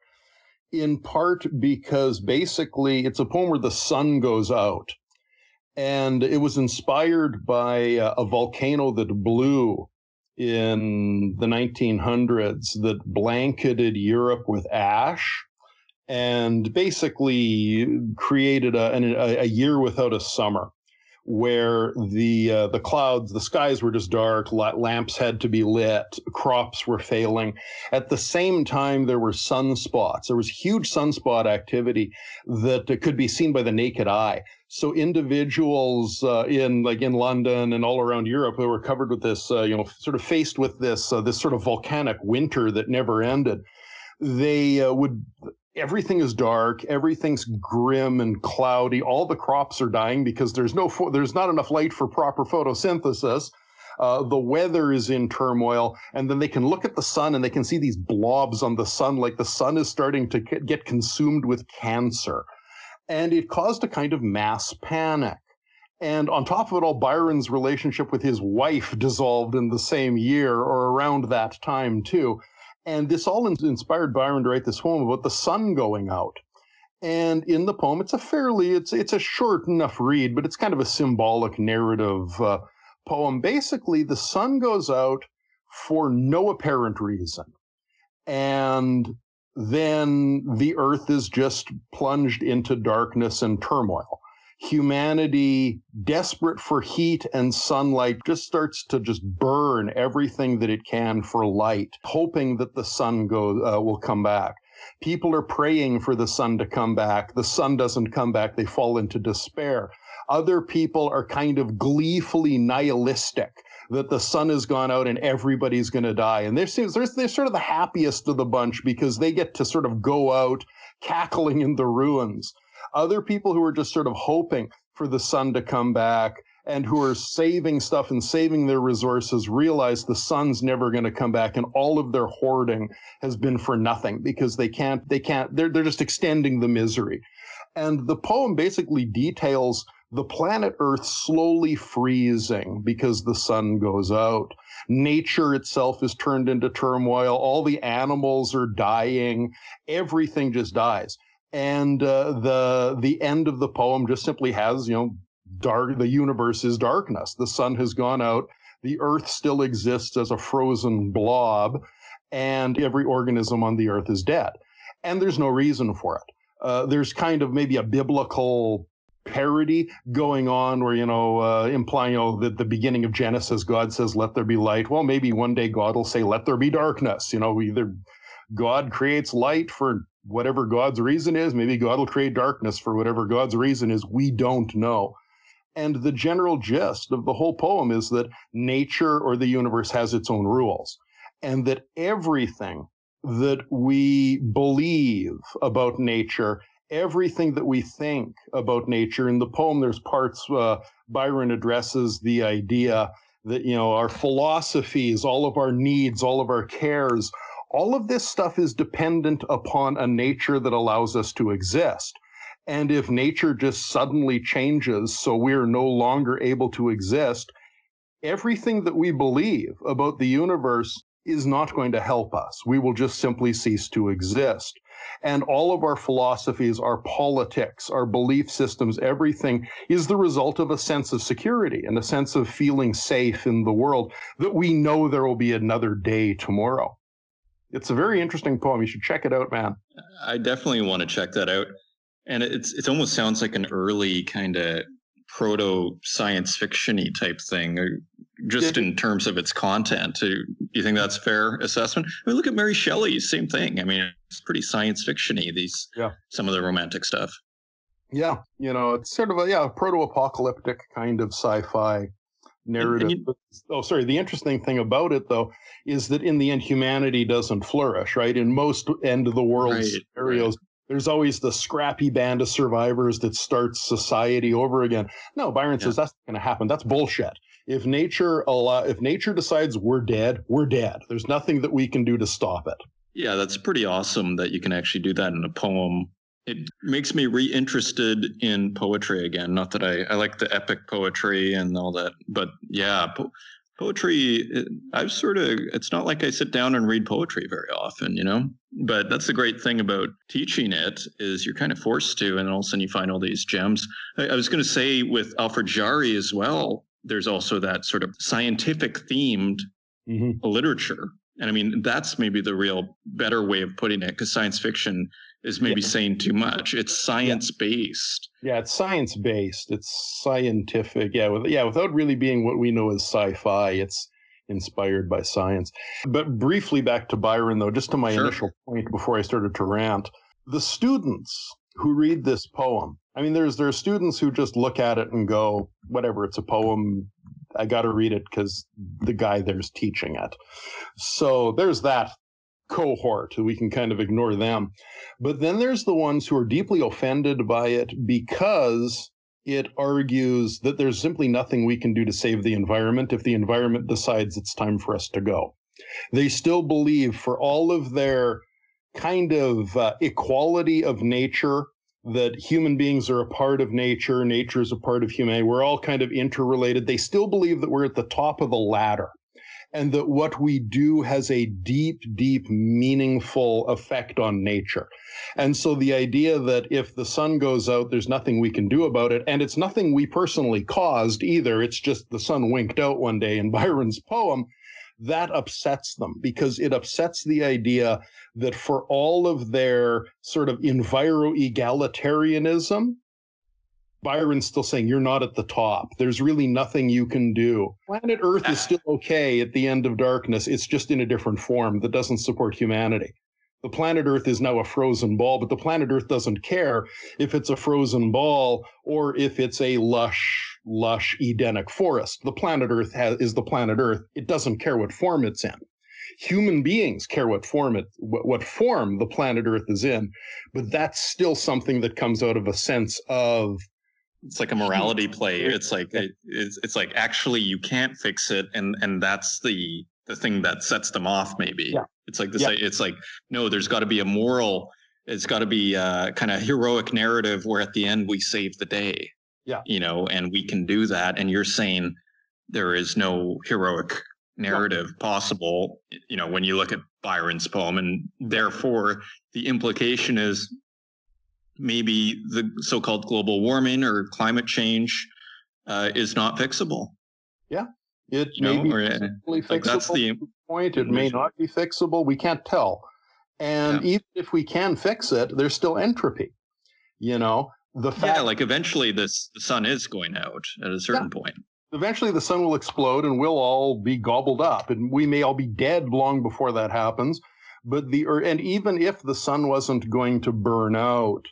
in part because basically it's a poem where the sun goes out. And it was inspired by a volcano that blew in the 1900s that blanketed Europe with ash and basically created a year without a summer, where the clouds, the skies were just dark, lamps had to be lit, crops were failing. At the same time, there were sunspots. There was huge sunspot activity that could be seen by the naked eye. So individuals in London and all around Europe who were covered with this, sort of faced with this sort of volcanic winter that never ended, they everything is dark, everything's grim and cloudy, all the crops are dying because there's not enough light for proper photosynthesis, the weather is in turmoil, and then they can look at the sun and they can see these blobs on the sun, like the sun is starting to get consumed with cancer. And it caused a kind of mass panic. And on top of it all, Byron's relationship with his wife dissolved in the same year or around that time too. And this all inspired Byron to write this poem about the sun going out. And in the poem, it's a short enough read, but it's kind of a symbolic narrative poem. Basically, the sun goes out for no apparent reason. And then the earth is just plunged into darkness and turmoil. Humanity, desperate for heat and sunlight, just starts to just burn everything that it can for light, hoping that the sun will come back. People are praying for the sun to come back. The sun doesn't come back. They fall into despair. Other people are kind of gleefully nihilistic that the sun has gone out and everybody's going to die. And they're sort of the happiest of the bunch because they get to sort of go out cackling in the ruins. Other people who are just sort of hoping for the sun to come back and who are saving stuff and saving their resources realize the sun's never going to come back, and all of their hoarding has been for nothing because they're just extending the misery. And the poem basically details the planet Earth slowly freezing because the sun goes out. Nature itself is turned into turmoil. All the animals are dying. Everything just dies. And the end of the poem just simply has, dark. The universe is darkness. The sun has gone out. The earth still exists as a frozen blob, and every organism on the earth is dead. And there's no reason for it. There's kind of maybe a biblical parody going on where, implying that the beginning of Genesis, God says, "Let there be light." Well, maybe one day God will say, "Let there be darkness." Either God creates light for whatever God's reason is, maybe God will create darkness for whatever God's reason is, we don't know. And the general gist of the whole poem is that nature or the universe has its own rules, and that everything that we believe about nature, everything that we think about nature, in the poem there's parts Byron addresses the idea that, our philosophies, all of our needs, all of our cares, all of this stuff is dependent upon a nature that allows us to exist. And if nature just suddenly changes so we're no longer able to exist, everything that we believe about the universe is not going to help us. We will just simply cease to exist. And all of our philosophies, our politics, our belief systems, everything is the result of a sense of security and a sense of feeling safe in the world, that we know there will be another day tomorrow. It's a very interesting poem. You should check it out, man. I definitely want to check that out. And it almost sounds like an early kind of proto-science fiction-y type thing, just in terms of its content. Do you think that's a fair assessment? I mean, look at Mary Shelley, same thing. I mean, it's pretty science fiction-y, some of the romantic stuff. Yeah, it's sort of a proto-apocalyptic kind of sci-fi narrative. The interesting thing about it, though, is that in the end, humanity doesn't flourish, right? In most end-of-the-world scenarios, there's always the scrappy band of survivors that starts society over again. No, Byron says that's not going to happen. That's bullshit. If nature decides we're dead. There's nothing that we can do to stop it. Yeah, that's pretty awesome that you can actually do that in a poem It makes me reinterested in poetry again. Not that I like the epic poetry and all that, but yeah, poetry, it's not like I sit down and read poetry very often, you know, but that's the great thing about teaching it is you're kind of forced to, and all of a sudden you find all these gems. I was going to say with Alfred Jarry as well, there's also that sort of scientific themed literature. And I mean, that's maybe the real better way of putting it, because science fiction is maybe saying too much. It's science-based. Yeah, it's science-based. It's scientific. Yeah, without really being what we know as sci-fi, it's inspired by science. But briefly back to Byron, though, just to my initial point before I started to rant, the students who read this poem, I mean, there's students who just look at it and go, whatever, it's a poem. I got to read it because the guy there's teaching it. So there's that cohort. We can kind of ignore them. But then there's the ones who are deeply offended by it because it argues that there's simply nothing we can do to save the environment if the environment decides it's time for us to go. They still believe, for all of their kind of equality of nature, that human beings are a part of nature, nature is a part of humanity, we're all kind of interrelated. They still believe that we're at the top of the ladder and that what we do has a deep, deep, meaningful effect on nature. And so the idea that if the sun goes out, there's nothing we can do about it, and it's nothing we personally caused either, it's just the sun winked out one day in Byron's poem, that upsets them because it upsets the idea that for all of their sort of enviro-egalitarianism, Byron's still saying you're not at the top. There's really nothing you can do. Planet Earth is still okay at the end of darkness. It's just in a different form that doesn't support humanity. The planet Earth is now a frozen ball, but the planet Earth doesn't care if it's a frozen ball or if it's a lush Edenic forest. The planet Earth is the planet Earth. It doesn't care what form it's in. Human beings care what form the planet Earth is in, but that's still something that comes out of a sense of. It's like a morality play. It's like it's like actually you can't fix it, and that's the thing that sets them off, maybe. Yeah. It's like this. Yeah. It's like, no, there's got to be a moral. It's got to be a kind of heroic narrative where at the end we save the day. Yeah. You know, and we can do that. And you're saying there is no heroic narrative possible, you know, when you look at Byron's poem, and therefore the implication is maybe the so-called global warming or climate change is not fixable. Yeah. It may be fixable. Like that's the point. It may not be fixable. We can't tell. And even if we can fix it, there's still entropy. You know, the fact like eventually the sun is going out at a certain point. Eventually the sun will explode and we'll all be gobbled up, and we may all be dead long before that happens. But and even if the sun wasn't going to burn out,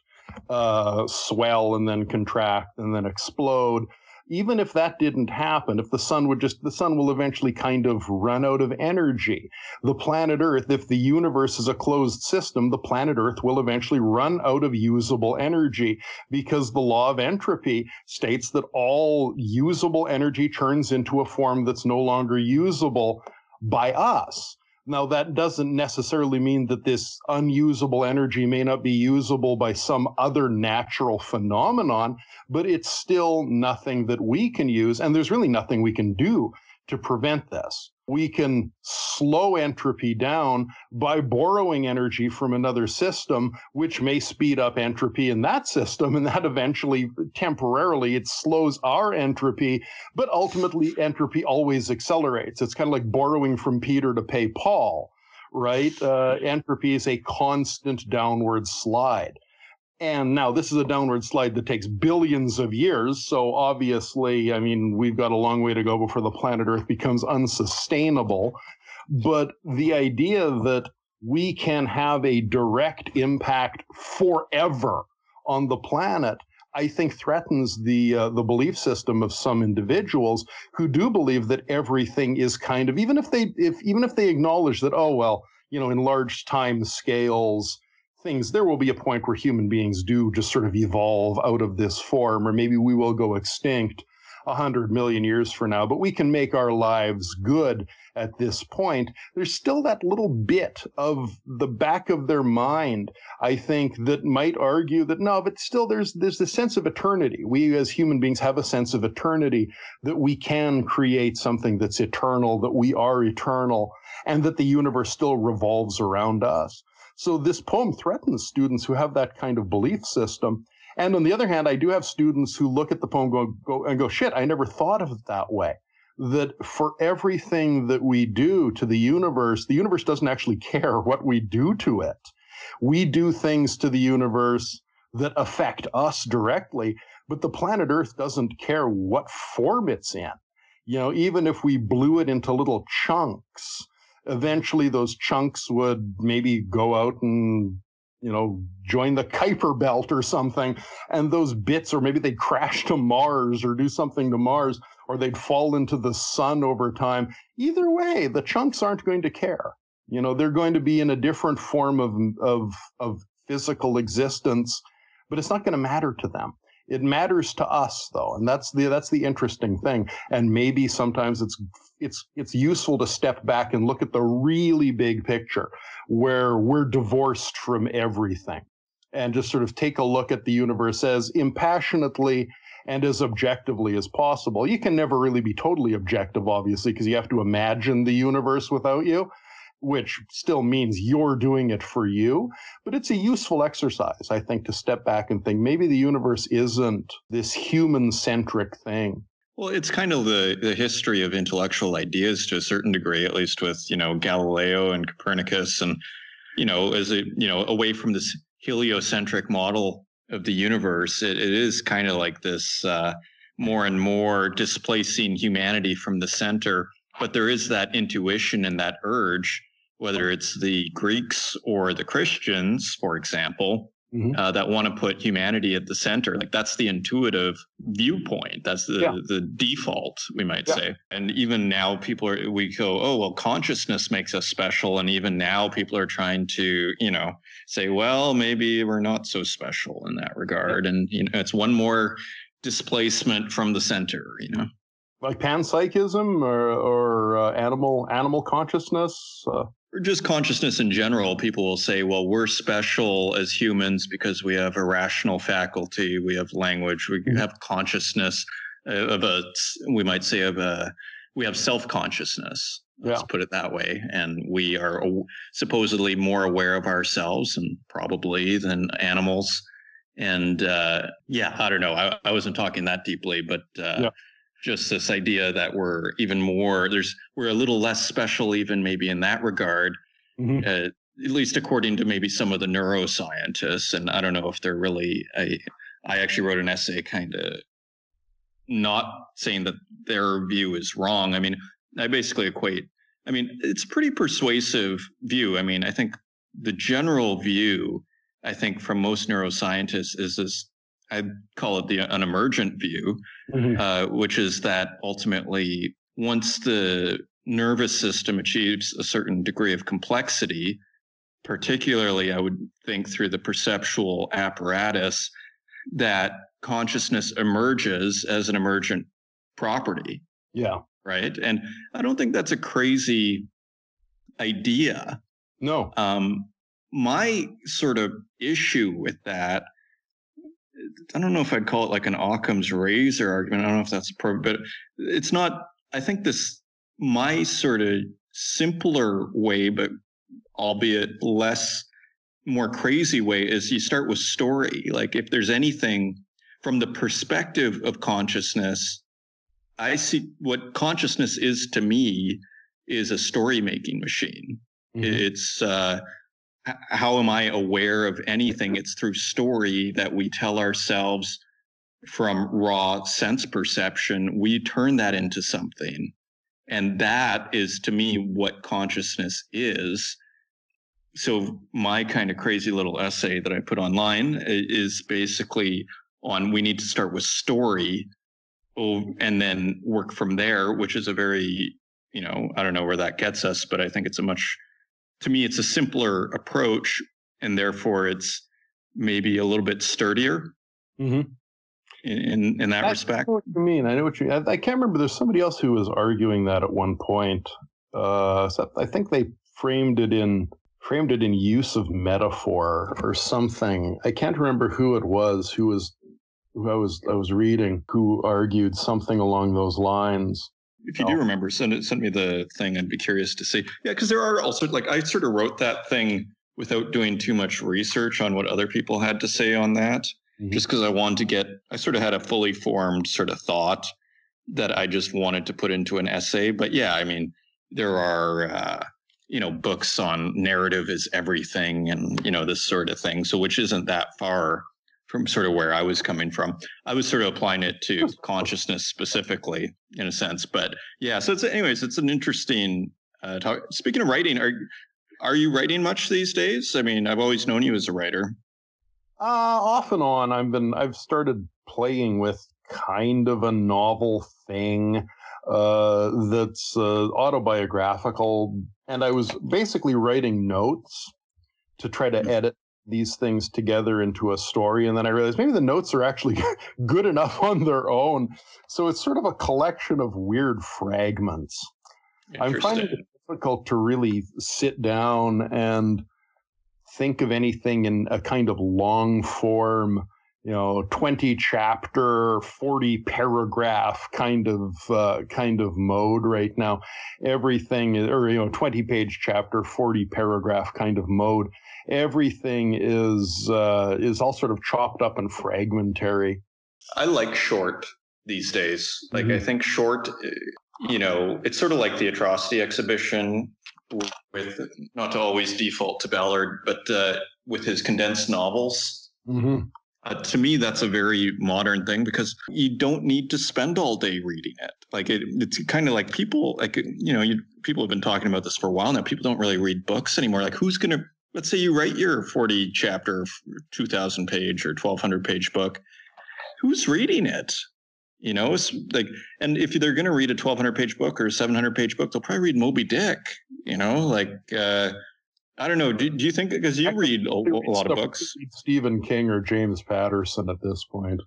swell and then contract and then explode. Even if that didn't happen, if the sun will eventually kind of run out of energy. The planet Earth, if the universe is a closed system, the planet Earth will eventually run out of usable energy because the law of entropy states that all usable energy turns into a form that's no longer usable by us. Now, that doesn't necessarily mean that this unusable energy may not be usable by some other natural phenomenon, but it's still nothing that we can use, and there's really nothing we can do to prevent this. We can slow entropy down by borrowing energy from another system, which may speed up entropy in that system, and that eventually, temporarily, it slows our entropy, but ultimately entropy always accelerates. It's kind of like borrowing from Peter to pay Paul, right? Entropy is a constant downward slide. And now this is a downward slide that takes billions of years. So obviously, I mean, we've got a long way to go before the planet Earth becomes unsustainable. But the idea that we can have a direct impact forever on the planet, I think, threatens the belief system of some individuals who do believe that everything is kind of, even if they acknowledge that, oh, well, you know, in large time scales, things, there will be a point where human beings do just sort of evolve out of this form, or maybe we will go extinct. 100 million years from now, but we can make our lives good at this point. There's still that little bit of the back of their mind, I think, that might argue that no, but still there's the sense of eternity. We as human beings have a sense of eternity, that we can create something that's eternal, that we are eternal, and that the universe still revolves around us. So this poem threatens students who have that kind of belief system. And on the other hand, I do have students who look at the poem go, shit, I never thought of it that way. That for everything that we do to the universe doesn't actually care what we do to it. We do things to the universe that affect us directly, but the planet Earth doesn't care what form it's in. You know, even if we blew it into little chunks, eventually those chunks would maybe go out and, you know, join the Kuiper belt or something, and those bits, or maybe they'd crash to Mars or do something to Mars, or they'd fall into the sun over time. Either way, the chunks aren't going to care. You know, they're going to be in a different form of physical existence, but it's not going to matter to them. It matters to us, though, and that's the interesting thing. And maybe sometimes it's useful to step back and look at the really big picture, where we're divorced from everything, and just sort of take a look at the universe as impassionately and as objectively as possible. You can never really be totally objective, obviously, because you have to imagine the universe without you, which still means you're doing it for you. But it's a useful exercise, I think, to step back and think maybe the universe isn't this human-centric thing. Well, it's kind of the history of intellectual ideas to a certain degree, at least with, you know, Galileo and Copernicus, and, you know, as a, you know, away from this heliocentric model of the universe, it is kind of like this more and more displacing humanity from the center. But there is that intuition and that urge, whether it's the Greeks or the Christians, for example, that want to put humanity at the center. Like, that's the intuitive viewpoint. That's the default, we might say. And even now we go, oh, well, consciousness makes us special. And even now people are trying to, you know, say, well, maybe we're not so special in that regard. And, you know, it's one more displacement from the center, you know. Like panpsychism or animal consciousness? Or just consciousness in general. People will say, well, we're special as humans because we have a rational faculty, we have language, we have consciousness we have self-consciousness. Let's put it that way. And we are supposedly more aware of ourselves and probably than animals. And I don't know. I wasn't talking that deeply, but just this idea that we're even more, we're a little less special even maybe in that regard, at least according to maybe some of the neuroscientists. And I don't know if they're really, I actually wrote an essay kind of not saying that their view is wrong. I mean, I basically equate, I mean, it's a pretty persuasive view. I mean, I think the general view, I think from most neuroscientists is this, I call it an emergent view, which is that ultimately once the nervous system achieves a certain degree of complexity, particularly I would think through the perceptual apparatus, that consciousness emerges as an emergent property. Yeah. Right. And I don't think that's a crazy idea. No. My sort of issue with that, I don't know if I'd call it like an Occam's razor argument. I don't know if that's appropriate, but it's not, I think this, my sort of simpler way, but albeit less, more crazy way is you start with story. Like if there's anything from the perspective of consciousness, I see what consciousness is to me is a story making machine. It's, how am I aware of anything? It's through story that we tell ourselves from raw sense perception. We turn that into something. And that is, to me, what consciousness is. So my kind of crazy little essay that I put online is basically on we need to start with story and then work from there, which is a very, you know, I don't know where that gets us, but I think it's a much... To me, it's a simpler approach, and therefore it's maybe a little bit sturdier. in that respect. I know what you mean. I can't remember. There's somebody else who was arguing that at one point. So I think they framed it in use of metaphor or something. I can't remember who it was who I was reading who argued something along those lines. If you do remember, send me the thing. I'd be curious to see. Yeah, because there are also, like, I sort of wrote that thing without doing too much research on what other people had to say on that, just because I sort of had a fully formed sort of thought that I just wanted to put into an essay. But yeah, I mean, there are, books on narrative is everything and, this sort of thing. So which isn't that far from sort of where I was coming from. I was sort of applying it to consciousness specifically in a sense, but yeah. So it's an interesting talk. Speaking of writing, are you writing much these days? I mean, I've always known you as a writer. Off and on. I've started playing with kind of a novel thing that's autobiographical. And I was basically writing notes to try to edit these things together into a story. And then I realized maybe the notes are actually good enough on their own. So it's sort of a collection of weird fragments. I'm finding it difficult to really sit down and think of anything in a kind of long form, 20 chapter, 40 paragraph kind of mode right now. Everything, or 20 page chapter, 40 paragraph kind of mode. Everything is all sort of chopped up and fragmentary. I like short these days. Like I think short, it's sort of like the Atrocity Exhibition. With not to always default to Ballard, but with his condensed novels. To me, that's a very modern thing because you don't need to spend all day reading it. Like it's kind of like people, like, people have been talking about this for a while now. People don't really read books anymore. Like who's going to, let's say you write your 40 chapter, 2000 page or 1200 page book. Who's reading it? It's like, and if they're going to read a 1200 page book or a 700 page book, they'll probably read Moby Dick, I don't know. Do you think, because you read a lot of books, Stephen King or James Patterson at this point,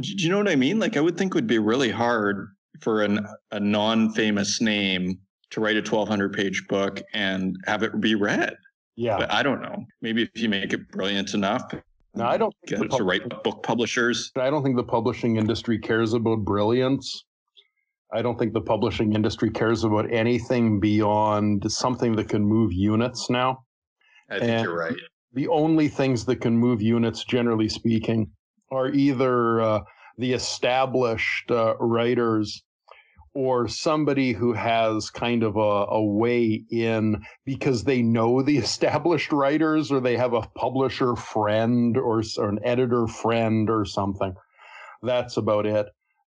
do you know what I mean? Like I would think it would be really hard for a non-famous name to write a 1200 page book and have it be read. Yeah. But I don't know. Maybe if you make it brilliant enough. No, I don't think to write book publishers. I don't think the publishing industry cares about brilliance. I don't think the publishing industry cares about anything beyond something that can move units now. I think you're right. The only things that can move units, generally speaking, are either the established writers or somebody who has kind of a way in because they know the established writers or they have a publisher friend or an editor friend or something. That's about it.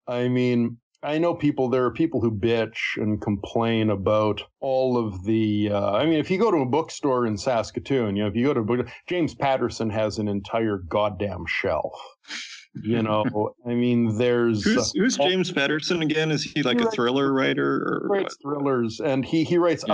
I mean, I know there are people who bitch and complain about all of the, if you go to a bookstore in Saskatoon, if you go to a book, James Patterson has an entire goddamn shelf. There's who's James Patterson again? Is he like a thriller writer? Or he writes thrillers, and he writes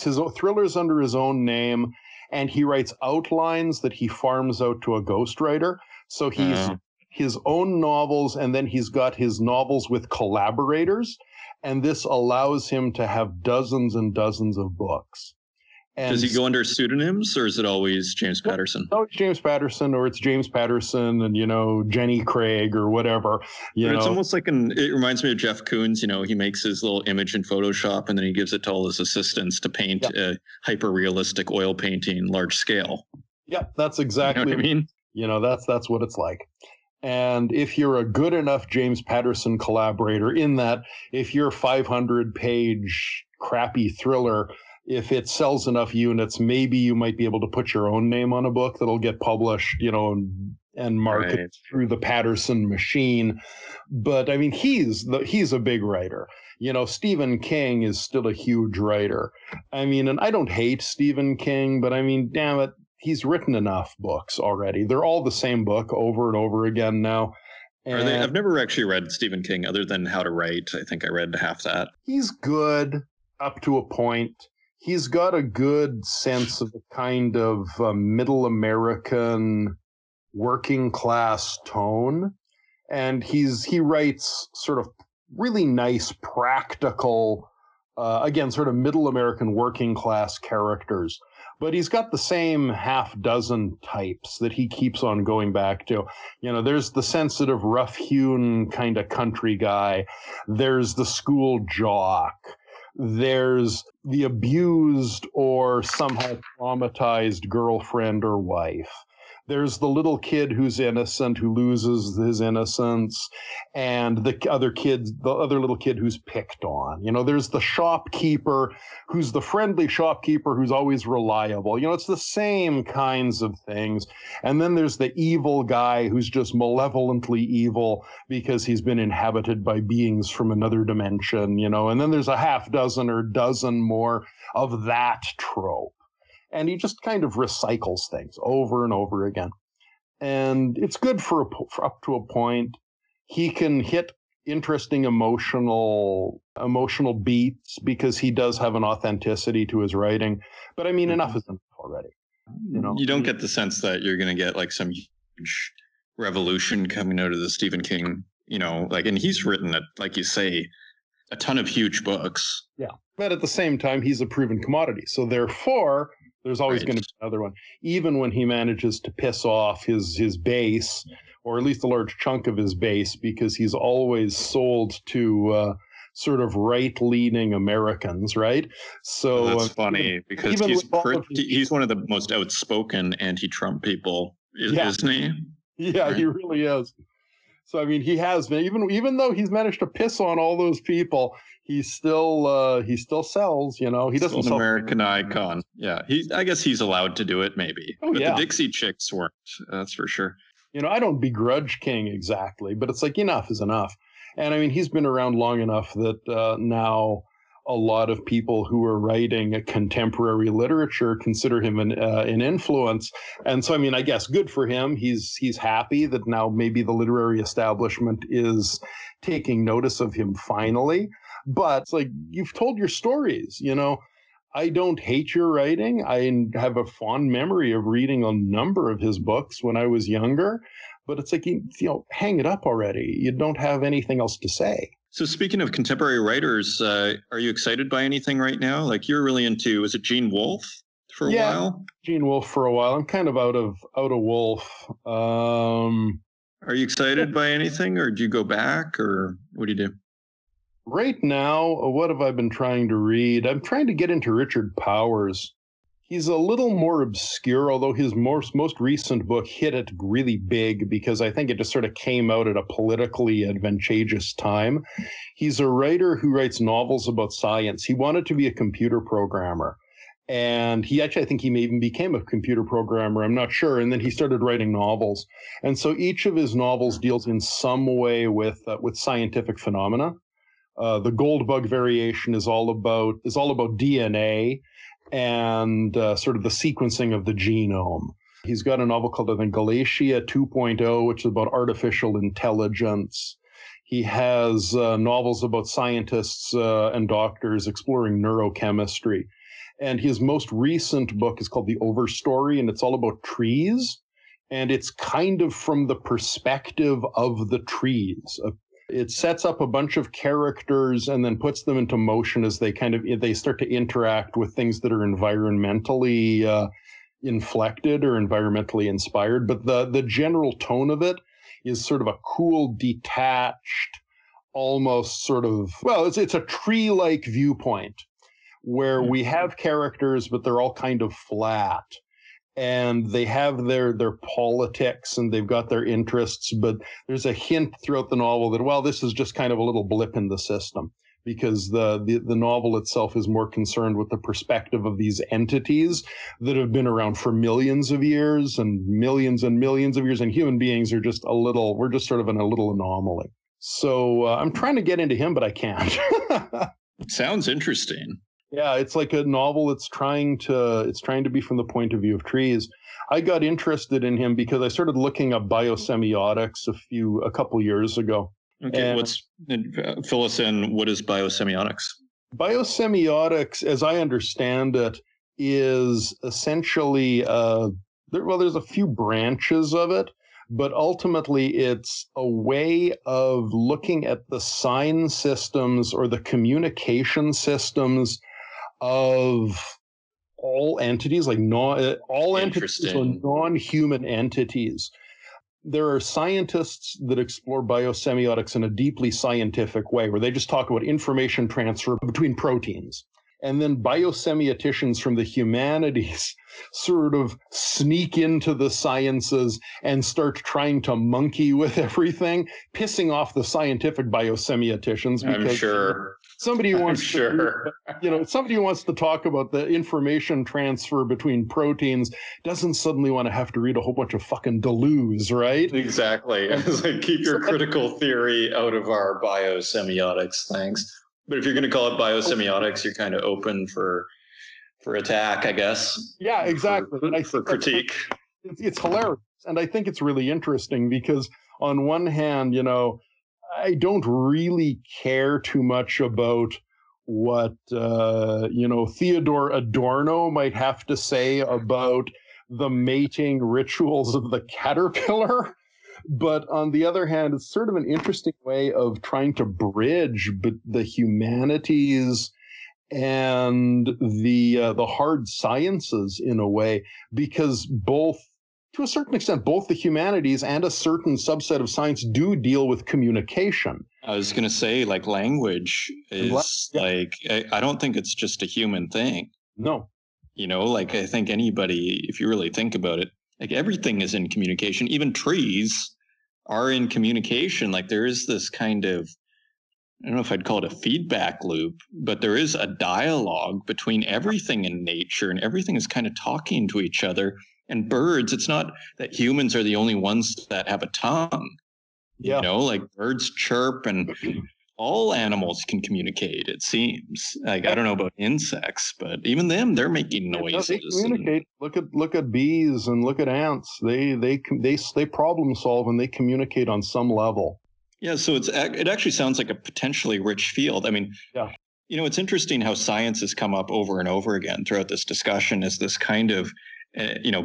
his own thrillers under his own name, and he writes outlines that he farms out to a ghostwriter. So he's his own novels, and then he's got his novels with collaborators, and this allows him to have dozens and dozens of books. And does he go under pseudonyms, or is it always James Patterson? Oh, it's James Patterson, or it's James Patterson and, Jenny Craig or whatever. It's almost like it reminds me of Jeff Koons. He makes his little image in Photoshop, and then he gives it to all his assistants to paint a hyper-realistic oil painting, large scale. Yeah, that's exactly what I mean. That's what it's like. And if you're a good enough James Patterson collaborator in that, if you're 500-page crappy thriller, if it sells enough units, maybe you might be able to put your own name on a book that'll get published, and marketed through the Patterson machine. But I mean, he's a big writer. Stephen King is still a huge writer. And I don't hate Stephen King, but damn it, he's written enough books already. They're all the same book over and over again now. I've never actually read Stephen King other than How to Write. I think I read half that. He's good up to a point. He's got a good sense of a kind of middle American working class tone. And he writes sort of really nice, practical, again, sort of middle American working class characters. But he's got the same half dozen types that he keeps on going back to. You know, there's the sensitive, rough-hewn kind of country guy. There's the school jock. There's the abused or somehow traumatized girlfriend or wife. There's the little kid who's innocent, who loses his innocence, and the other little kid who's picked on. You know, there's the shopkeeper who's the friendly shopkeeper who's always reliable. You know, it's the same kinds of things. And then there's the evil guy who's just malevolently evil because he's been inhabited by beings from another dimension, you know. And then there's a half dozen or dozen more of that trope. And he just kind of recycles things over and over again. And it's good for up to a point. He can hit interesting emotional beats because he does have an authenticity to his writing. But I mean, enough is enough already. You know, you don't get the sense that you're going to get like some huge revolution coming out of the Stephen King, you know, like, and he's written it, like you say, a ton of huge books. Yeah. But at the same time, he's a proven commodity. So therefore, there's always going to be another one, even when he manages to piss off his base, or at least a large chunk of his base, because he's always sold to sort of right-leaning Americans, right? So that's funny, because he's one of the most outspoken anti-Trump people, isn't he? Yeah, right? He really is. So, I mean, he has been, even though he's managed to piss on all those people, he still sells, you know. He doesn't sell. An American icon. Yeah. I guess he's allowed to do it, maybe. Oh, but yeah. The Dixie Chicks weren't, that's for sure. You know, I don't begrudge King exactly, but it's like enough is enough. And I mean, he's been around long enough that now a lot of people who are writing contemporary literature consider him an influence. And so, I mean, I guess good for him. He's happy that now maybe the literary establishment is taking notice of him finally. But it's like, you've told your stories, you know. I don't hate your writing. I have a fond memory of reading a number of his books when I was younger. But it's like, you know, hang it up already. You don't have anything else to say. So speaking of contemporary writers, are you excited by anything right now? Like you're really into, is it Gene Wolfe for a while? Gene Wolfe for a while. I'm kind of out of Wolfe. Are you excited by anything, or do you go back, or what do you do? Right now, what have I been trying to read? I'm trying to get into Richard Powers. He's a little more obscure, although his most recent book hit it really big because I think it just sort of came out at a politically advantageous time. He's a writer who writes novels about science. He wanted to be a computer programmer. And he actually, I think he may even became a computer programmer. I'm not sure. And then he started writing novels. And so each of his novels deals in some way with scientific phenomena. The Goldbug Variation is all about DNA and sort of the sequencing of the genome. He's got a novel called, I think, Galatia 2.0, which is about artificial intelligence. He has novels about scientists and doctors exploring neurochemistry. And his most recent book is called The Overstory, and it's all about trees. And it's kind of from the perspective of the trees. It sets up a bunch of characters and then puts them into motion as they start to interact with things that are environmentally inflected or environmentally inspired. But the general tone of it is sort of a cool, detached, almost sort of, well, it's a tree-like viewpoint where we have characters, but they're all kind of flat. And they have their politics and they've got their interests, but there's a hint throughout the novel that, well, this is just kind of a little blip in the system, because the novel itself is more concerned with the perspective of these entities that have been around for millions of years and millions and millions of years, and human beings are just we're just sort of in a little anomaly. So I'm trying to get into him, but I can't. Sounds interesting. Yeah, it's like a novel that's trying to be from the point of view of trees. I got interested in him because I started looking up biosemiotics a couple years ago. Okay, fill us in. What is biosemiotics? Biosemiotics, as I understand it, is essentially there's a few branches of it, But ultimately, it's a way of looking at the sign systems or the communication systems of all entities, like all entities, so non-human entities. There are scientists that explore biosemiotics in a deeply scientific way, where they just talk about information transfer between proteins. And then biosemioticians from the humanities sort of sneak into the sciences and start trying to monkey with everything, pissing off the scientific biosemioticians. Because somebody who wants to talk about the information transfer between proteins doesn't suddenly want to have to read a whole bunch of fucking Deleuze, right? Exactly. It's like, keep your critical theory out of our biosemiotics, thanks. But if you're going to call it biosemiotics, you're kind of open for attack, I guess. Yeah, exactly. For critique. It's hilarious. And I think it's really interesting because on one hand, I don't really care too much about what, Theodore Adorno might have to say about the mating rituals of the caterpillar. But on the other hand, it's sort of an interesting way of trying to bridge the humanities and the hard sciences in a way, because both, to a certain extent, both the humanities and a certain subset of science do deal with communication. I was going to say, like, language is I don't think it's just a human thing. No. I think anybody, if you really think about it, like, everything is in communication. Even trees are in communication. Like, there is this kind of, I don't know if I'd call it a feedback loop, but there is a dialogue between everything in nature, and everything is kind of talking to each other. And birds, it's not that humans are the only ones that have a tongue. Yeah. Birds chirp, and all animals can communicate, it seems. I don't know about insects, but even them, they're making noises. They communicate. Look at bees and look at ants. They problem solve, and they communicate on some level. Yeah, so it actually sounds like a potentially rich field. I mean, it's interesting how science has come up over and over again throughout this discussion as this kind of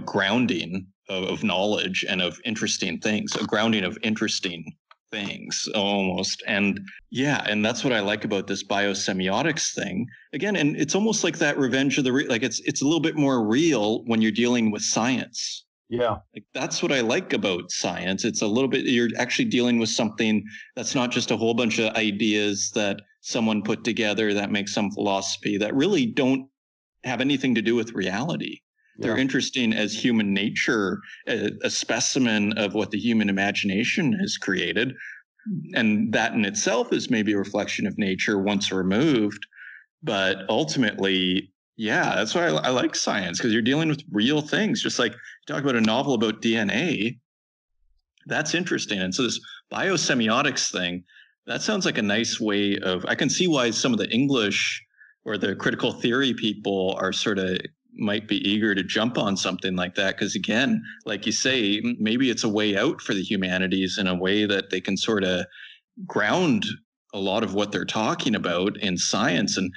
grounding of knowledge and of interesting things, a grounding of interesting things almost. And that's what I like about this biosemiotics thing again. And it's almost like that Revenge of the it's a little bit more real when you're dealing with science. Yeah. Like, that's what I like about science. It's a little bit, you're actually dealing with something that's not just a whole bunch of ideas that someone put together that makes some philosophy that really don't have anything to do with reality. Yeah. They're interesting as human nature, a specimen of what the human imagination has created. And that in itself is maybe a reflection of nature once removed. But ultimately, that's why I like science, because you're dealing with real things. Just like you talk about a novel about DNA, that's interesting. And so this biosemiotics thing, that sounds like a nice way of, I can see why some of the English or the critical theory people are sort of might be eager to jump on something like that, because again, like you say, maybe it's a way out for the humanities in a way that they can sort of ground a lot of what they're talking about in science and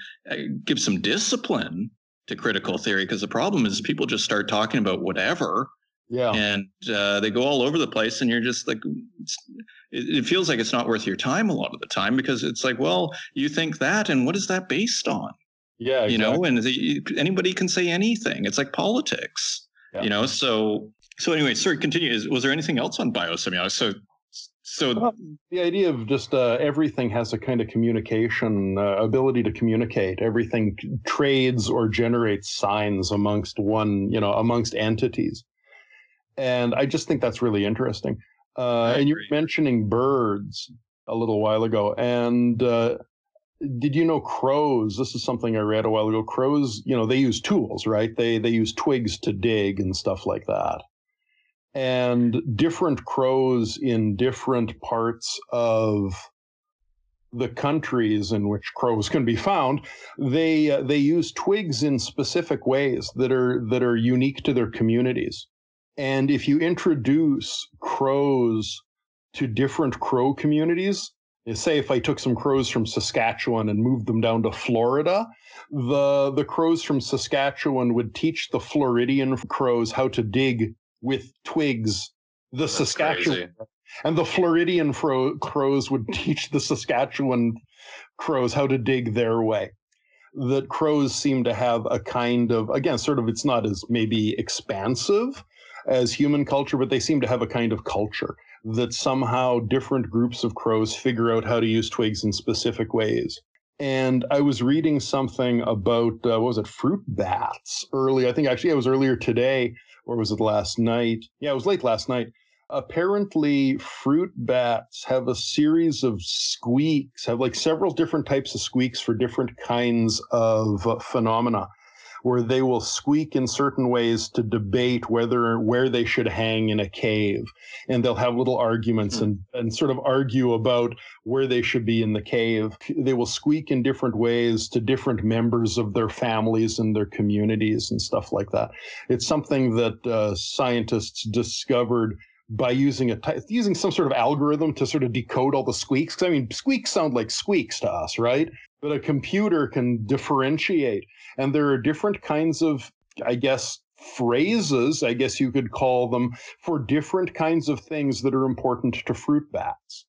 give some discipline to critical theory, because the problem is people just start talking about whatever. Yeah. And they go all over the place, and you're just like, it feels like it's not worth your time a lot of the time, because it's like, well, you think that, and what is that based on? Yeah, exactly. Anybody can say anything. It's like politics, So anyway, sir, continue. Was there anything else on biosemiotics? So the idea of just everything has a kind of communication ability to communicate. Everything trades or generates signs amongst amongst entities, and I just think that's really interesting. And you were mentioning birds a little while ago, and. Did you know crows? This is something I read a while ago. Crows, they use tools, right? They use twigs to dig and stuff like that. And different crows in different parts of the countries in which crows can be found, they use twigs in specific ways that are unique to their communities. And if you introduce crows to different crow communities, say if I took some crows from Saskatchewan and moved them down to Florida, the crows from Saskatchewan would teach the Floridian crows how to dig with twigs the Saskatchewan. And the Floridian crows would teach the Saskatchewan crows how to dig their way. That crows seem to have a kind of, again, sort of, it's not as maybe expansive as human culture, but they seem to have a kind of culture that somehow different groups of crows figure out how to use twigs in specific ways. And I was reading something about, fruit bats early. I think actually it was earlier today, or was it last night? Yeah, it was late last night. Apparently, fruit bats have a series of squeaks, have like several different types of squeaks for different kinds of phenomena, where they will squeak in certain ways to debate where they should hang in a cave. And they'll have little arguments and sort of argue about where they should be in the cave. They will squeak in different ways to different members of their families and their communities and stuff like that. It's something that scientists discovered by using using some sort of algorithm to sort of decode all the squeaks. I mean, squeaks sound like squeaks to us, right? But a computer can differentiate. And there are different kinds of, phrases, you could call them, for different kinds of things that are important to fruit bats.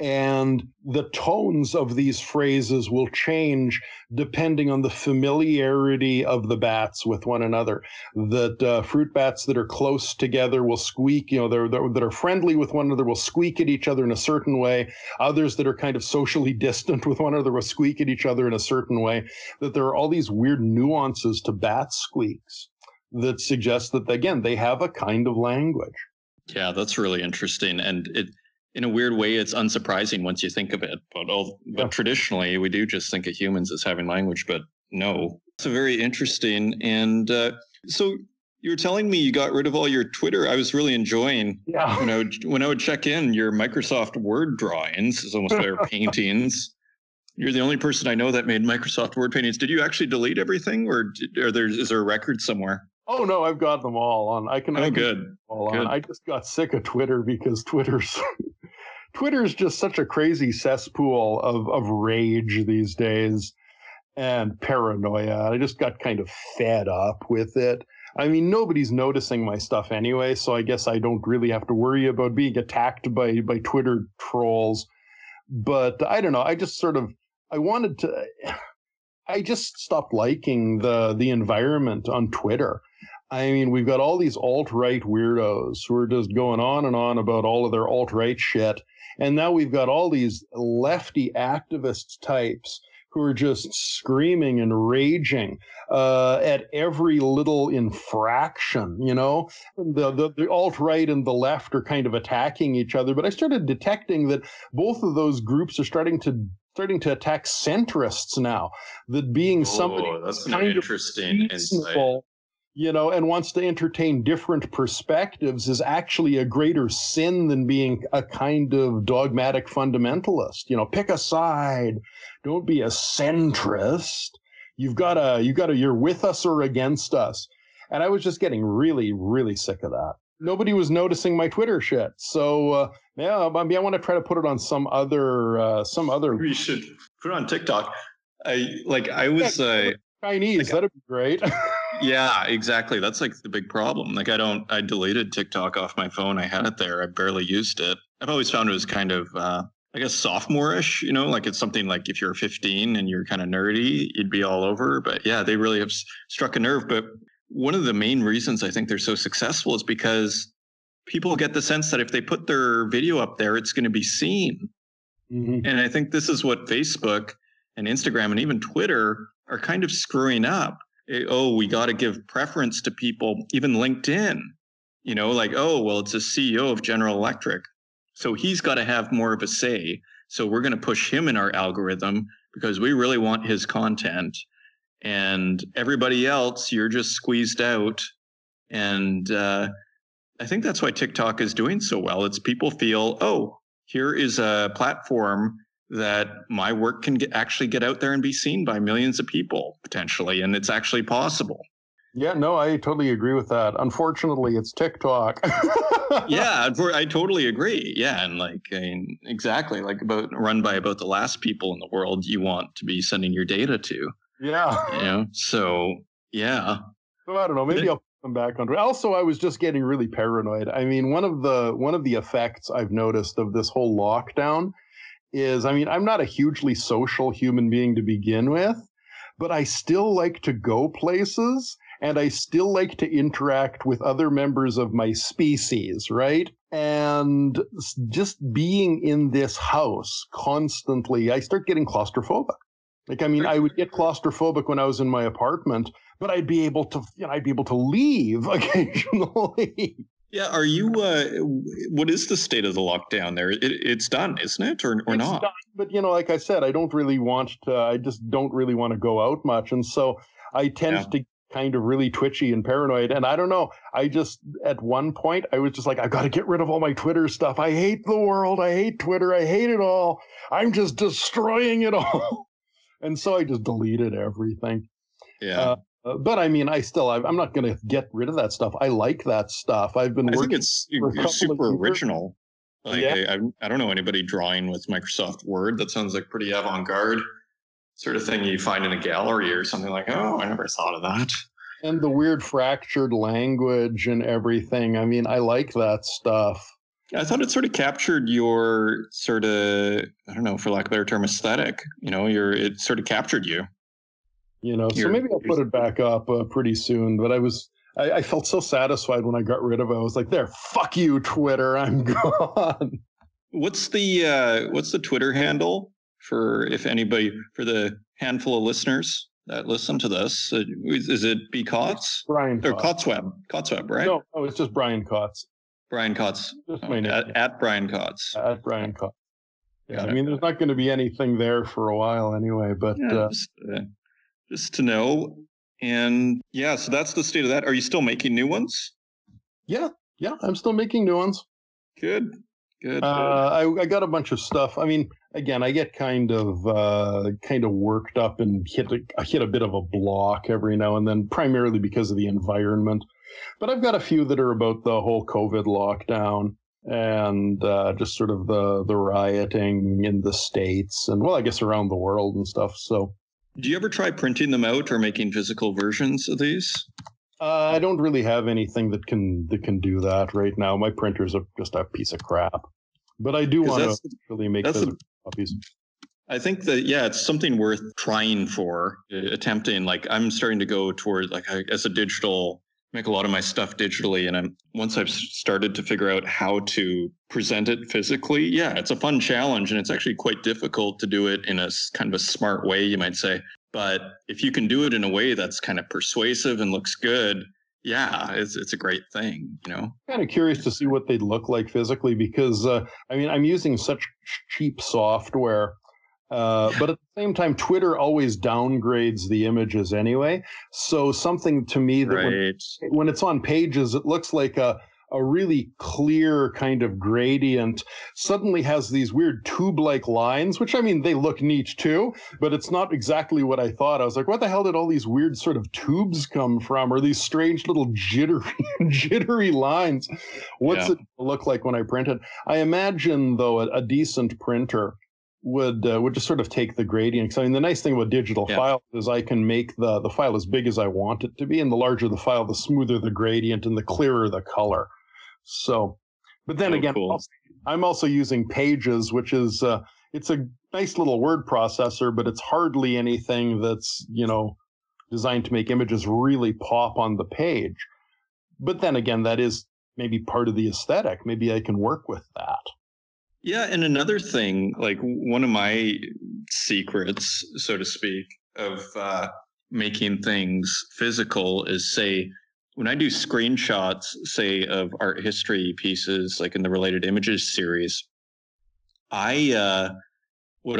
And the tones of these phrases will change depending on the familiarity of the bats with one another. That fruit bats that are close together will squeak, that are friendly with one another will squeak at each other in a certain way. Others that are kind of socially distant with one another will squeak at each other in a certain way. That there are all these weird nuances to bat squeaks that suggest that, again, they have a kind of language. Yeah, that's really interesting. And in a weird way, it's unsurprising once you think of it. But traditionally, we do just think of humans as having language, but no. It's very interesting. And so you were telling me you got rid of all your Twitter. I was really enjoying, when I would check in, your Microsoft Word drawings, is almost their paintings. You're the only person I know that made Microsoft Word paintings. Did you actually delete everything, or is there a record somewhere? Oh, no, I've got them all on. I just got sick of Twitter because Twitter's just such a crazy cesspool of rage these days and paranoia. I just got kind of fed up with it. I mean, nobody's noticing my stuff anyway, so I guess I don't really have to worry about being attacked by Twitter trolls. But I don't know. I just sort of I just stopped liking the environment on Twitter. I mean, we've got all these alt-right weirdos who are just going on and on about all of their alt-right shit. And now we've got all these lefty activist types who are just screaming and raging at every little infraction, The alt-right and the left are kind of attacking each other. But I started detecting that both of those groups are starting to attack centrists now. That being somebody that's kind of interesting insight. And wants to entertain different perspectives is actually a greater sin than being a kind of dogmatic fundamentalist. Pick a side. Don't be a centrist. You're with us or against us. And I was just getting really, really sick of that. Nobody was noticing my Twitter shit. So, I want to try to put it on some other. We should put it on TikTok. Chinese. That'd be great. Yeah, exactly. That's like the big problem. I deleted TikTok off my phone. I had it there. I barely used it. I've always found it was kind of, sophomore-ish, it's something like if you're 15 and you're kind of nerdy, you'd be all over. But yeah, they really have struck a nerve. But one of the main reasons I think they're so successful is because people get the sense that if they put their video up there, it's going to be seen. Mm-hmm. And I think this is what Facebook and Instagram and even Twitter are kind of screwing up. We got to give preference to people, even LinkedIn, it's a CEO of General Electric. So he's got to have more of a say. So we're going to push him in our algorithm because we really want his content. And everybody else, you're just squeezed out. And I think that's why TikTok is doing so well. It's people feel, here is a platform that my work can actually get out there and be seen by millions of people, potentially. And it's actually possible. Yeah, no, I totally agree with that. Unfortunately, it's TikTok. Yeah, I totally agree. Yeah, and exactly. Run by the last people in the world you want to be sending your data to. Yeah. So, yeah. So I don't know. Maybe I'll Come back on. Also, I was just getting really paranoid. I mean, one of the effects I've noticed of this whole lockdown is, I mean, I'm not a hugely social human being to begin with, but I still like to go places and I still like to interact with other members of my species, right? And just being in this house constantly, I start getting claustrophobic. Like, I mean, I would get claustrophobic when I was in my apartment, but I'd be able to, you know, I'd be able to leave occasionally. Yeah. Are you, what is the state of the lockdown there? It's done, isn't it? Or not? It's done, but, you know, like I said, I just don't really want to go out much. And so I tend to get kind of really twitchy and paranoid. And I don't know. I just, at one point, I was just like, I've got to get rid of all my Twitter stuff. I hate the world. I hate Twitter. I hate it all. I'm just destroying it all. And so I just deleted everything. Yeah. But I mean, I'm not going to get rid of that stuff. I like that stuff. I've been working. I think it's super original. Like, yeah. I don't know anybody drawing with Microsoft Word. That sounds like pretty avant-garde sort of thing you find in a gallery or something like, oh, I never thought of that. And the weird fractured language and everything. I mean, I like that stuff. I thought it sort of captured your sort of, I don't know, for lack of a better term, aesthetic. You know, it sort of captured you. You know, so maybe I'll put it back up pretty soon. But I felt so satisfied when I got rid of it. I was like, there, fuck you, Twitter, I'm gone. What's the Twitter handle for the handful of listeners that listen to this? Is it B. Kotz? Brian Kotz. Or Kotzweb. Kotzweb, right? No, it's just Brian Kotz. Brian Kotz. At Brian Kotz. At Brian Kotz. Yeah, I mean, there's not going to be anything there for a while anyway, but... Yeah, just to know. And yeah, so that's the state of that. Are you still making new ones? Yeah, I'm still making new ones. Good. I got a bunch of stuff. I mean, again, I get kind of worked up and hit a bit of a block every now and then, primarily because of the environment. But I've got a few that are about the whole COVID lockdown and just sort of the rioting in the States and, well, I guess around the world and stuff. So do you ever try printing them out or making physical versions of these? I don't really have anything that can do that right now. My printers are just a piece of crap. But I do want to really make physical copies. I think that, yeah, it's something worth trying for, attempting. Like, I'm starting to go towards, like, as a digital... make a lot of my stuff digitally, and once I've started to figure out how to present it physically, yeah, it's a fun challenge, and it's actually quite difficult to do it in a kind of a smart way, you might say. But if you can do it in a way that's kind of persuasive and looks good, yeah, it's a great thing, you know? I'm kind of curious to see what they'd look like physically because, I mean, I'm using such cheap software. But at the same time, Twitter always downgrades the images anyway. So something to me that when it's on Pages, it looks like a really clear kind of gradient suddenly has these weird tube-like lines, which, I mean, they look neat too, but it's not exactly what I thought. I was like, what the hell did all these weird sort of tubes come from, or these strange little jittery lines? What's it look like when I print it? I imagine, though, a decent printer would just sort of take the gradient. I mean, the nice thing about digital files is I can make the file as big as I want it to be, and the larger the file, the smoother the gradient and the clearer the color. So, but then I'm also using Pages, which is it's a nice little word processor, but it's hardly anything that's, you know, designed to make images really pop on the page. But then again, that is maybe part of the aesthetic. Maybe I can work with that. Yeah, and another thing, like one of my secrets, so to speak, of making things physical is, say, when I do screenshots, say, of art history pieces, like in the Related Images series, what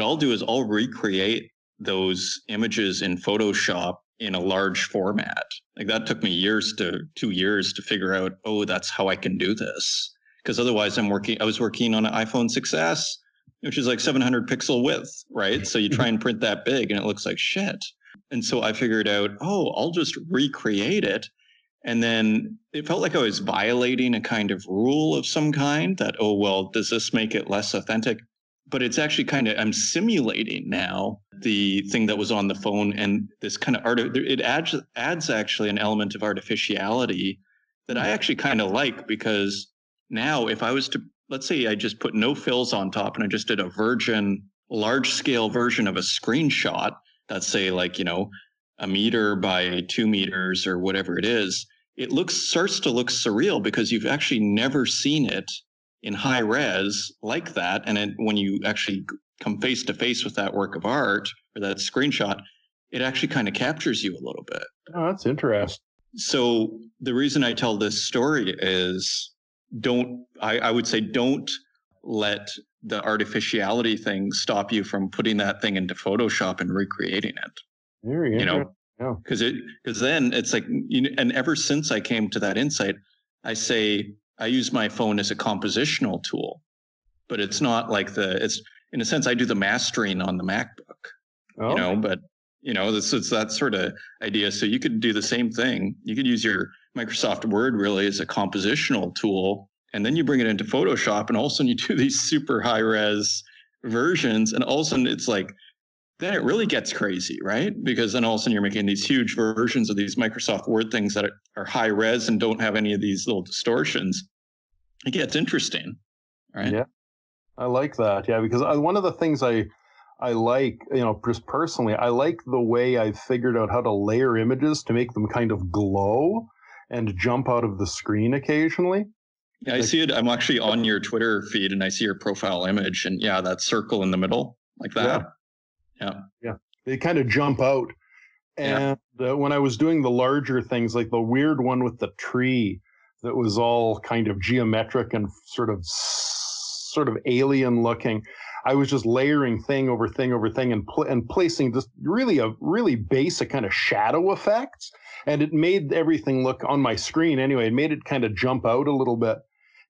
I'll do is I'll recreate those images in Photoshop in a large format. Like that took me 2 years to figure out, oh, that's how I can do this. Because otherwise I was working on an iPhone 6S, which is like 700 pixel width, right? So you try and print that big and it looks like shit. And so I figured out, oh, I'll just recreate it. And then it felt like I was violating a kind of rule of some kind that, oh, well, does this make it less authentic? but it's actually kind of, I'm simulating now the thing that was on the phone, and this kind of art, it adds actually an element of artificiality that I actually kind of like, because now if I was to, let's say I just put no fills on top and I just did a virgin large scale version of a screenshot that's, say, like, you know, 1 meter by 2 meters or whatever it is, it starts to look surreal because you've actually never seen it in high res like that. And when you actually come face to face with that work of art or that screenshot, it actually kind of captures you a little bit. Oh, that's interesting. So the reason I tell this story is I would say don't let the artificiality thing stop you from putting that thing into Photoshop and recreating it. Very interesting. You know? Yeah. Because then it's like, you know, and ever since I came to that insight, I say I use my phone as a compositional tool, but it's not like it's in a sense I do the mastering on the MacBook, you know. But you know, it's that sort of idea. So you could do the same thing. You could use your Microsoft Word really as a compositional tool, and then you bring it into Photoshop, and all of a sudden you do these super high res versions, and all of a sudden it's like, then it really gets crazy, right? Because then all of a sudden you're making these huge versions of these Microsoft Word things that are high res and don't have any of these little distortions. It gets interesting, right? Yeah, I like that. Yeah, because one of the things I like, you know, just personally, I like the way I've figured out how to layer images to make them kind of glow and jump out of the screen occasionally. Yeah, I see it. I'm actually on your Twitter feed and I see your profile image, and yeah, that circle in the middle like that. Yeah. Yeah. They kind of jump out. And when I was doing the larger things, like the weird one with the tree that was all kind of geometric and sort of alien looking, I was just layering thing over thing over thing and placing just really basic kind of shadow effects. And it made everything look on my screen anyway. It made it kind of jump out a little bit,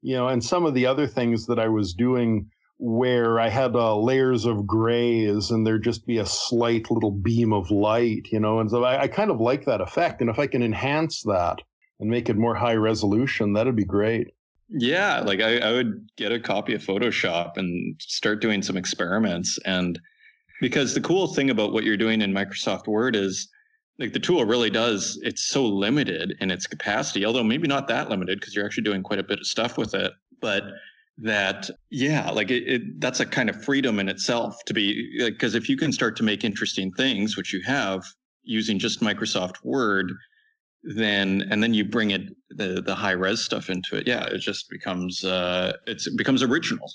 you know, and some of the other things that I was doing where I had layers of grays and there'd just be a slight little beam of light, you know, and so I kind of like that effect. And if I can enhance that and make it more high resolution, that'd be great. Yeah, like I would get a copy of Photoshop and start doing some experiments. And because the cool thing about what you're doing in Microsoft Word is, like, the tool really does, it's so limited in its capacity, although maybe not that limited because you're actually doing quite a bit of stuff with it. But that, yeah, like that's a kind of freedom in itself to be, because if you can start to make interesting things, which you have using just Microsoft Word, then you bring it the high res stuff into it. Yeah, it just becomes it becomes original.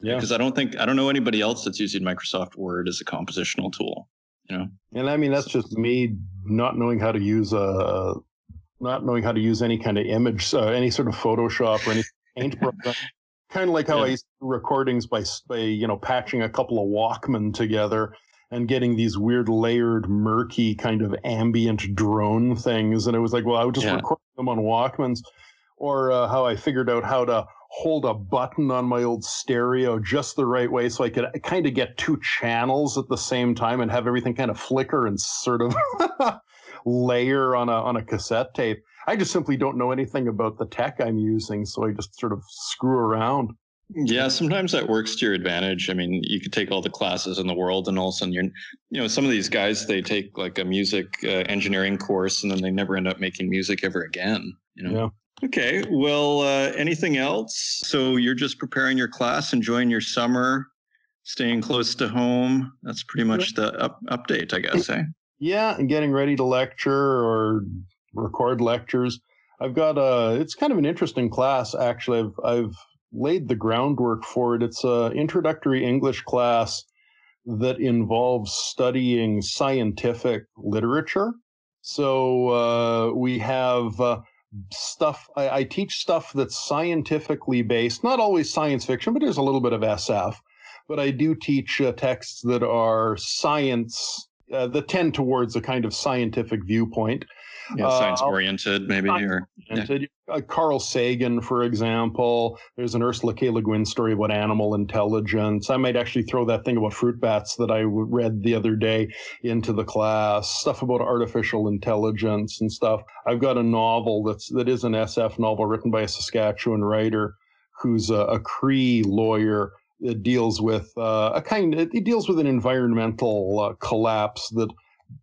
Yeah, because I don't know anybody else that's using Microsoft Word as a compositional tool. You know, and I mean that's just me not knowing how to use any kind of image, any sort of Photoshop or any paint program. Kind of like how I used to do recordings by you know, patching a couple of Walkman together and getting these weird layered, murky kind of ambient drone things. And it was like, well, I would just record them on Walkmans. Or how I figured out how to hold a button on my old stereo just the right way so I could kind of get two channels at the same time and have everything kind of flicker and sort of layer on a cassette tape. I just simply don't know anything about the tech I'm using, so I just sort of screw around. Yeah, sometimes that works to your advantage. I mean, you could take all the classes in the world, and all of a sudden you're, you know, some of these guys, they take like a music engineering course, and then they never end up making music ever again, you know? Yeah. Okay, well, anything else? So you're just preparing your class, enjoying your summer, staying close to home. That's pretty much the update, I guess, eh? Yeah, and getting ready to lecture or record lectures. I've got it's kind of an interesting class, actually. I've laid the groundwork for it. It's an introductory English class that involves studying scientific literature. So we have stuff, I teach stuff that's scientifically based, not always science fiction, but there's a little bit of SF. But I do teach texts that are science, that tend towards a kind of scientific viewpoint. Yeah, science-oriented, maybe. Science-oriented. Yeah. Carl Sagan, for example. There's an Ursula K. Le Guin story about animal intelligence. I might actually throw that thing about fruit bats that I read the other day into the class. Stuff about artificial intelligence and stuff. I've got a novel that is an SF novel written by a Saskatchewan writer who's a Cree lawyer It deals with an environmental collapse that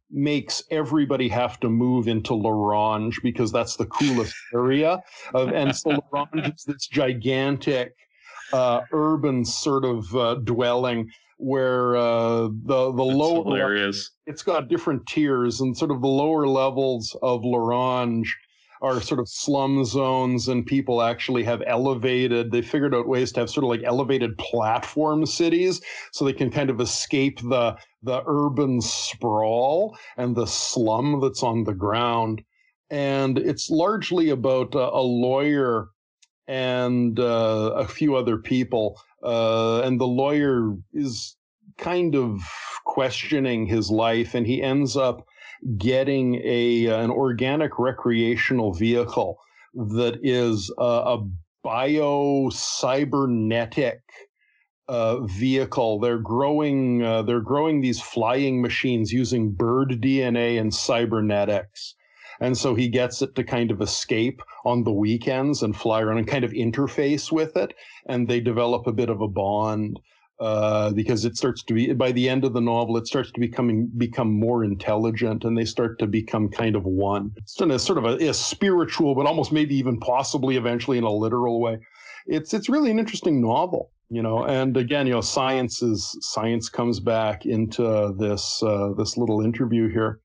makes everybody have to move into La Ronge because that's the coolest area. And so La Ronge is this gigantic urban sort of dwelling where the lower hilarious. It's got different tiers, and sort of the lower levels of La Ronge are sort of slum zones, and people actually have they figured out ways to have sort of like elevated platform cities so they can kind of escape the urban sprawl and the slum that's on the ground. And it's largely about a lawyer and a few other people. And the lawyer is kind of questioning his life, and he ends up getting an organic recreational vehicle that is a bio-cybernetic vehicle. They're growing these flying machines using bird DNA and cybernetics. And so he gets it to kind of escape on the weekends and fly around and kind of interface with it. And they develop a bit of a bond. Because it starts to be, by the end of the novel, it starts to become more intelligent, and they start to become kind of one. It's in a sort of a spiritual, but almost maybe even possibly eventually in a literal way. It's really an interesting novel, you know. And again, you know, science comes back into this this little interview here.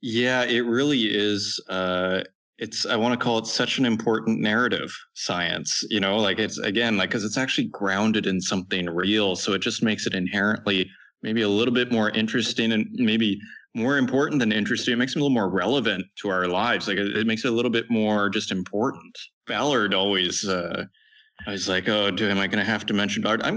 Yeah, it really is. I want to call it such an important narrative, science, you know, like it's again, like, cause it's actually grounded in something real. So it just makes it inherently maybe a little bit more interesting, and maybe more important than interesting. It makes it a little more relevant to our lives. Like it makes it a little bit more just important. Ballard always, I was like, oh, am I going to have to mention Ballard?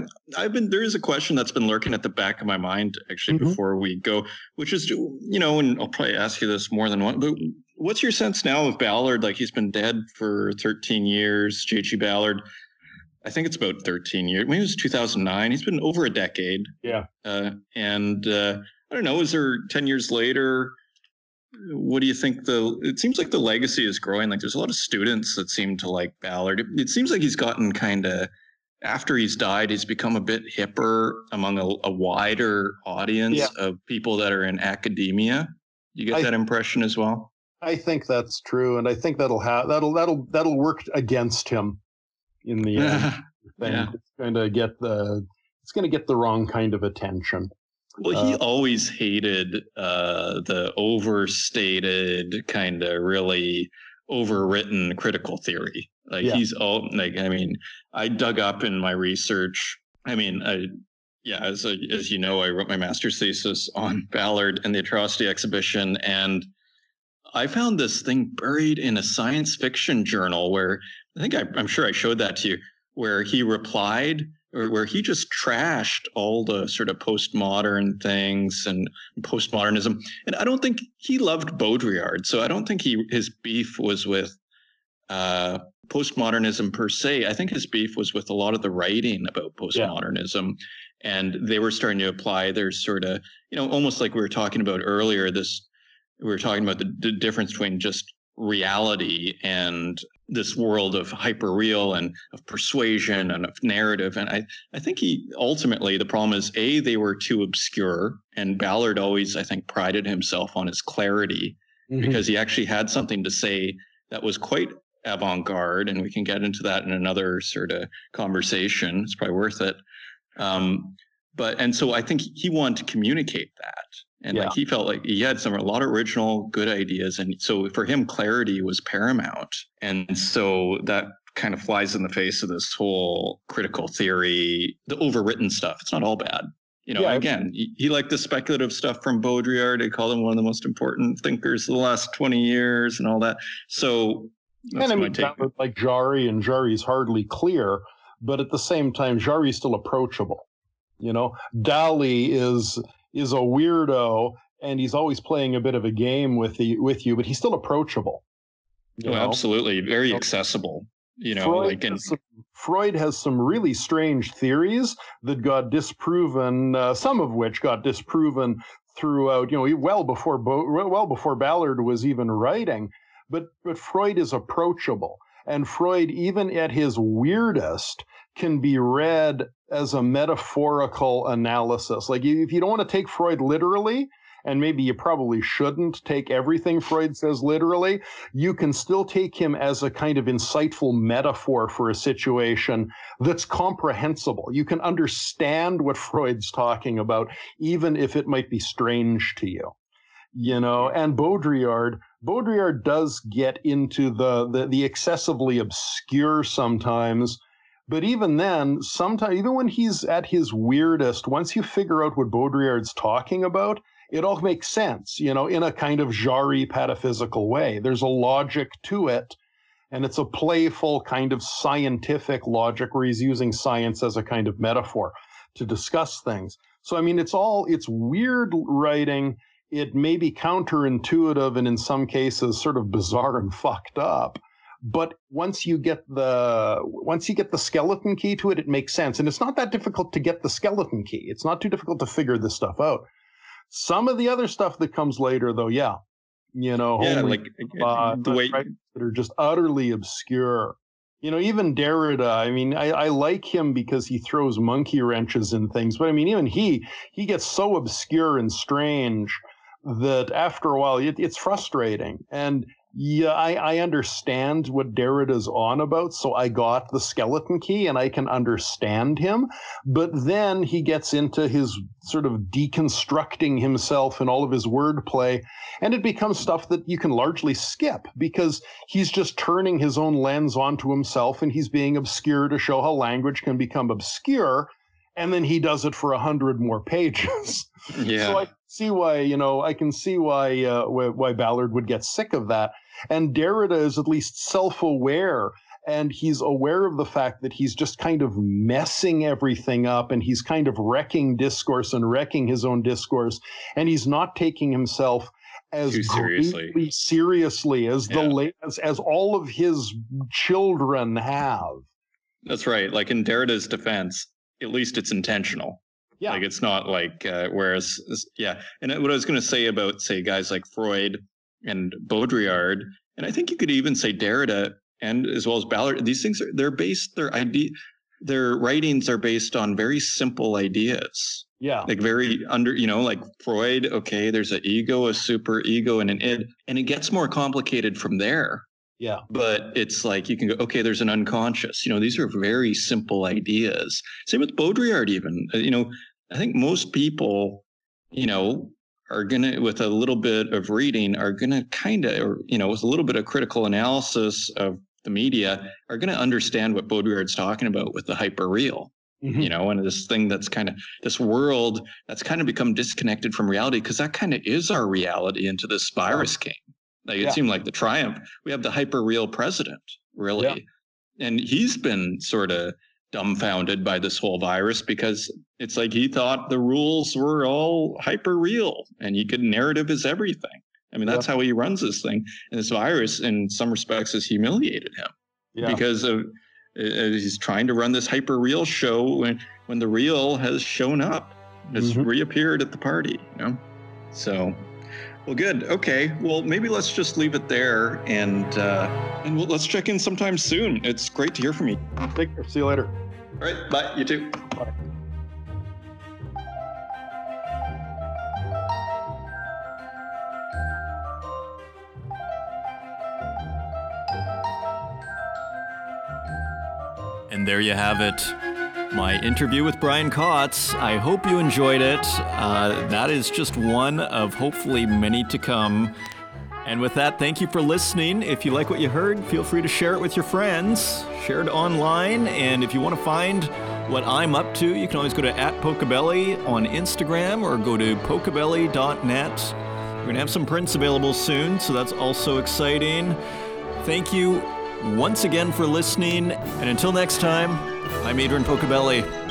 There is a question that's been lurking at the back of my mind actually before we go, which is, you know, and I'll probably ask you this more than once, but what's your sense now of Ballard? Like, he's been dead for 13 years, J.G. Ballard. I think it's about 13 years. Maybe it was 2009. He's been over a decade. Yeah. I don't know, is there 10 years later, what do you think it seems like the legacy is growing. Like, there's a lot of students that seem to like Ballard. It seems like he's gotten kind of, after he's died, he's become a bit hipper among a wider audience of people that are in academia. You get that impression as well? I think that's true, and I think that'll work against him in the end. Yeah. It's going to get the wrong kind of attention. Well, he always hated the overstated kind of really overwritten critical theory. Like he's all like, I mean, I dug up in my research. I mean, as you know, I wrote my master's thesis on Ballard and the Atrocity Exhibition, and I found this thing buried in a science fiction journal where I think I'm sure I showed that to you, where he replied or where he just trashed all the sort of postmodern things and postmodernism. And I don't think he loved Baudrillard. So I don't think his beef was with postmodernism per se. I think his beef was with a lot of the writing about postmodernism. Yeah. And they were starting to apply their sort of, you know, almost like we were talking about earlier, we were talking about the difference between just reality and this world of hyperreal and of persuasion and of narrative. And I think the problem is, A, they were too obscure. And Ballard always, I think, prided himself on his clarity because he actually had something to say that was quite avant-garde. And we can get into that in another sort of conversation. It's probably worth it. So I think he wanted to communicate that. And like he felt like he had a lot of original good ideas. And so for him, clarity was paramount. And so that kind of flies in the face of this whole critical theory, the overwritten stuff. It's not all bad. You know, again, he liked the speculative stuff from Baudrillard. They called him one of the most important thinkers of the last 20 years and all that. So that's my take. Like Jarry, and Jarry's hardly clear. But at the same time, Jarry's still approachable. You know, Dali is a weirdo, and he's always playing a bit of a game with you, but he's still approachable. Oh, absolutely. Very accessible. You know, Freud has some really strange theories that got disproven, some of which got disproven throughout, you know, well before Ballard was even writing, but Freud is approachable. And Freud, even at his weirdest, can be read as a metaphorical analysis. Like, if you don't want to take Freud literally, and maybe you probably shouldn't take everything Freud says literally, you can still take him as a kind of insightful metaphor for a situation that's comprehensible. You can understand what Freud's talking about, even if it might be strange to you. You know, and Baudrillard does get into the excessively obscure sometimes. But even then, sometimes, even when he's at his weirdest, once you figure out what Baudrillard's talking about, it all makes sense, you know, in a kind of Jarry pataphysical way. There's a logic to it, and it's a playful kind of scientific logic where he's using science as a kind of metaphor to discuss things. So, I mean, it's weird writing. It may be counterintuitive and in some cases sort of bizarre and fucked up. But once you get the skeleton key to it, it makes sense. And it's not that difficult to get the skeleton key. It's not too difficult to figure this stuff out. Some of the other stuff that comes later, though, that are just utterly obscure. You know, even Derrida, I mean, I like him because he throws monkey wrenches in things. But I mean, even he gets so obscure and strange that after a while it's frustrating. And yeah, I understand what Derrida's on about, so I got the skeleton key and I can understand him. But then he gets into his sort of deconstructing himself and all of his wordplay, and it becomes stuff that you can largely skip because he's just turning his own lens onto himself and he's being obscure to show how language can become obscure. And then he does it for 100 more pages. Yeah. So I can see why Ballard would get sick of that. And Derrida is at least self-aware, and he's aware of the fact that he's just kind of messing everything up, and he's kind of wrecking discourse and wrecking his own discourse, and he's not taking himself as seriously as as all of his children have. That's right. Like in Derrida's defense, at least it's intentional. Yeah. Like it's not like, And what I was going to say about, say, guys like Freud and Baudrillard, and I think you could even say Derrida and as well as Ballard, these things their writings are based on very simple ideas. Yeah. Like like Freud, okay, there's an ego, a super ego, and an id, and it gets more complicated from there. Yeah. But it's like you can go, okay, there's an unconscious. You know, these are very simple ideas. Same with Baudrillard even, you know. I think most people, you know, are going to, with a little bit of reading, are going to kind of, you know, with a little bit of critical analysis of the media, are going to understand what Baudrillard's talking about with the hyperreal, you know, and this thing that's kind of, this world that's kind of become disconnected from reality, because that kind of is our reality into this virus game. Like it seemed like the triumph. We have the hyperreal president, really. Yeah. And he's been sort of dumbfounded by this whole virus because it's like he thought the rules were all hyper real and you could narrative is everything. I mean, that's how he runs this thing. And this virus, in some respects, has humiliated him because of he's trying to run this hyper real show when the real has shown up, has reappeared at the party, you know? So, well, good. Okay. Well, maybe let's just leave it there and let's check in sometime soon. It's great to hear from you. Take care. See you later. All right. Bye. You too. Bye. And there you have it. My interview with Brian Kotz. I hope you enjoyed it. That is just one of hopefully many to come. And with that, thank you for listening. If you like what you heard, feel free to share it with your friends. Share it online. And if you want to find what I'm up to, you can always go to @Pocabelli on Instagram or go to pocabelli.net. We're going to have some prints available soon, so that's also exciting. Thank you once again for listening. And until next time, I'm Adrian Pocabelli.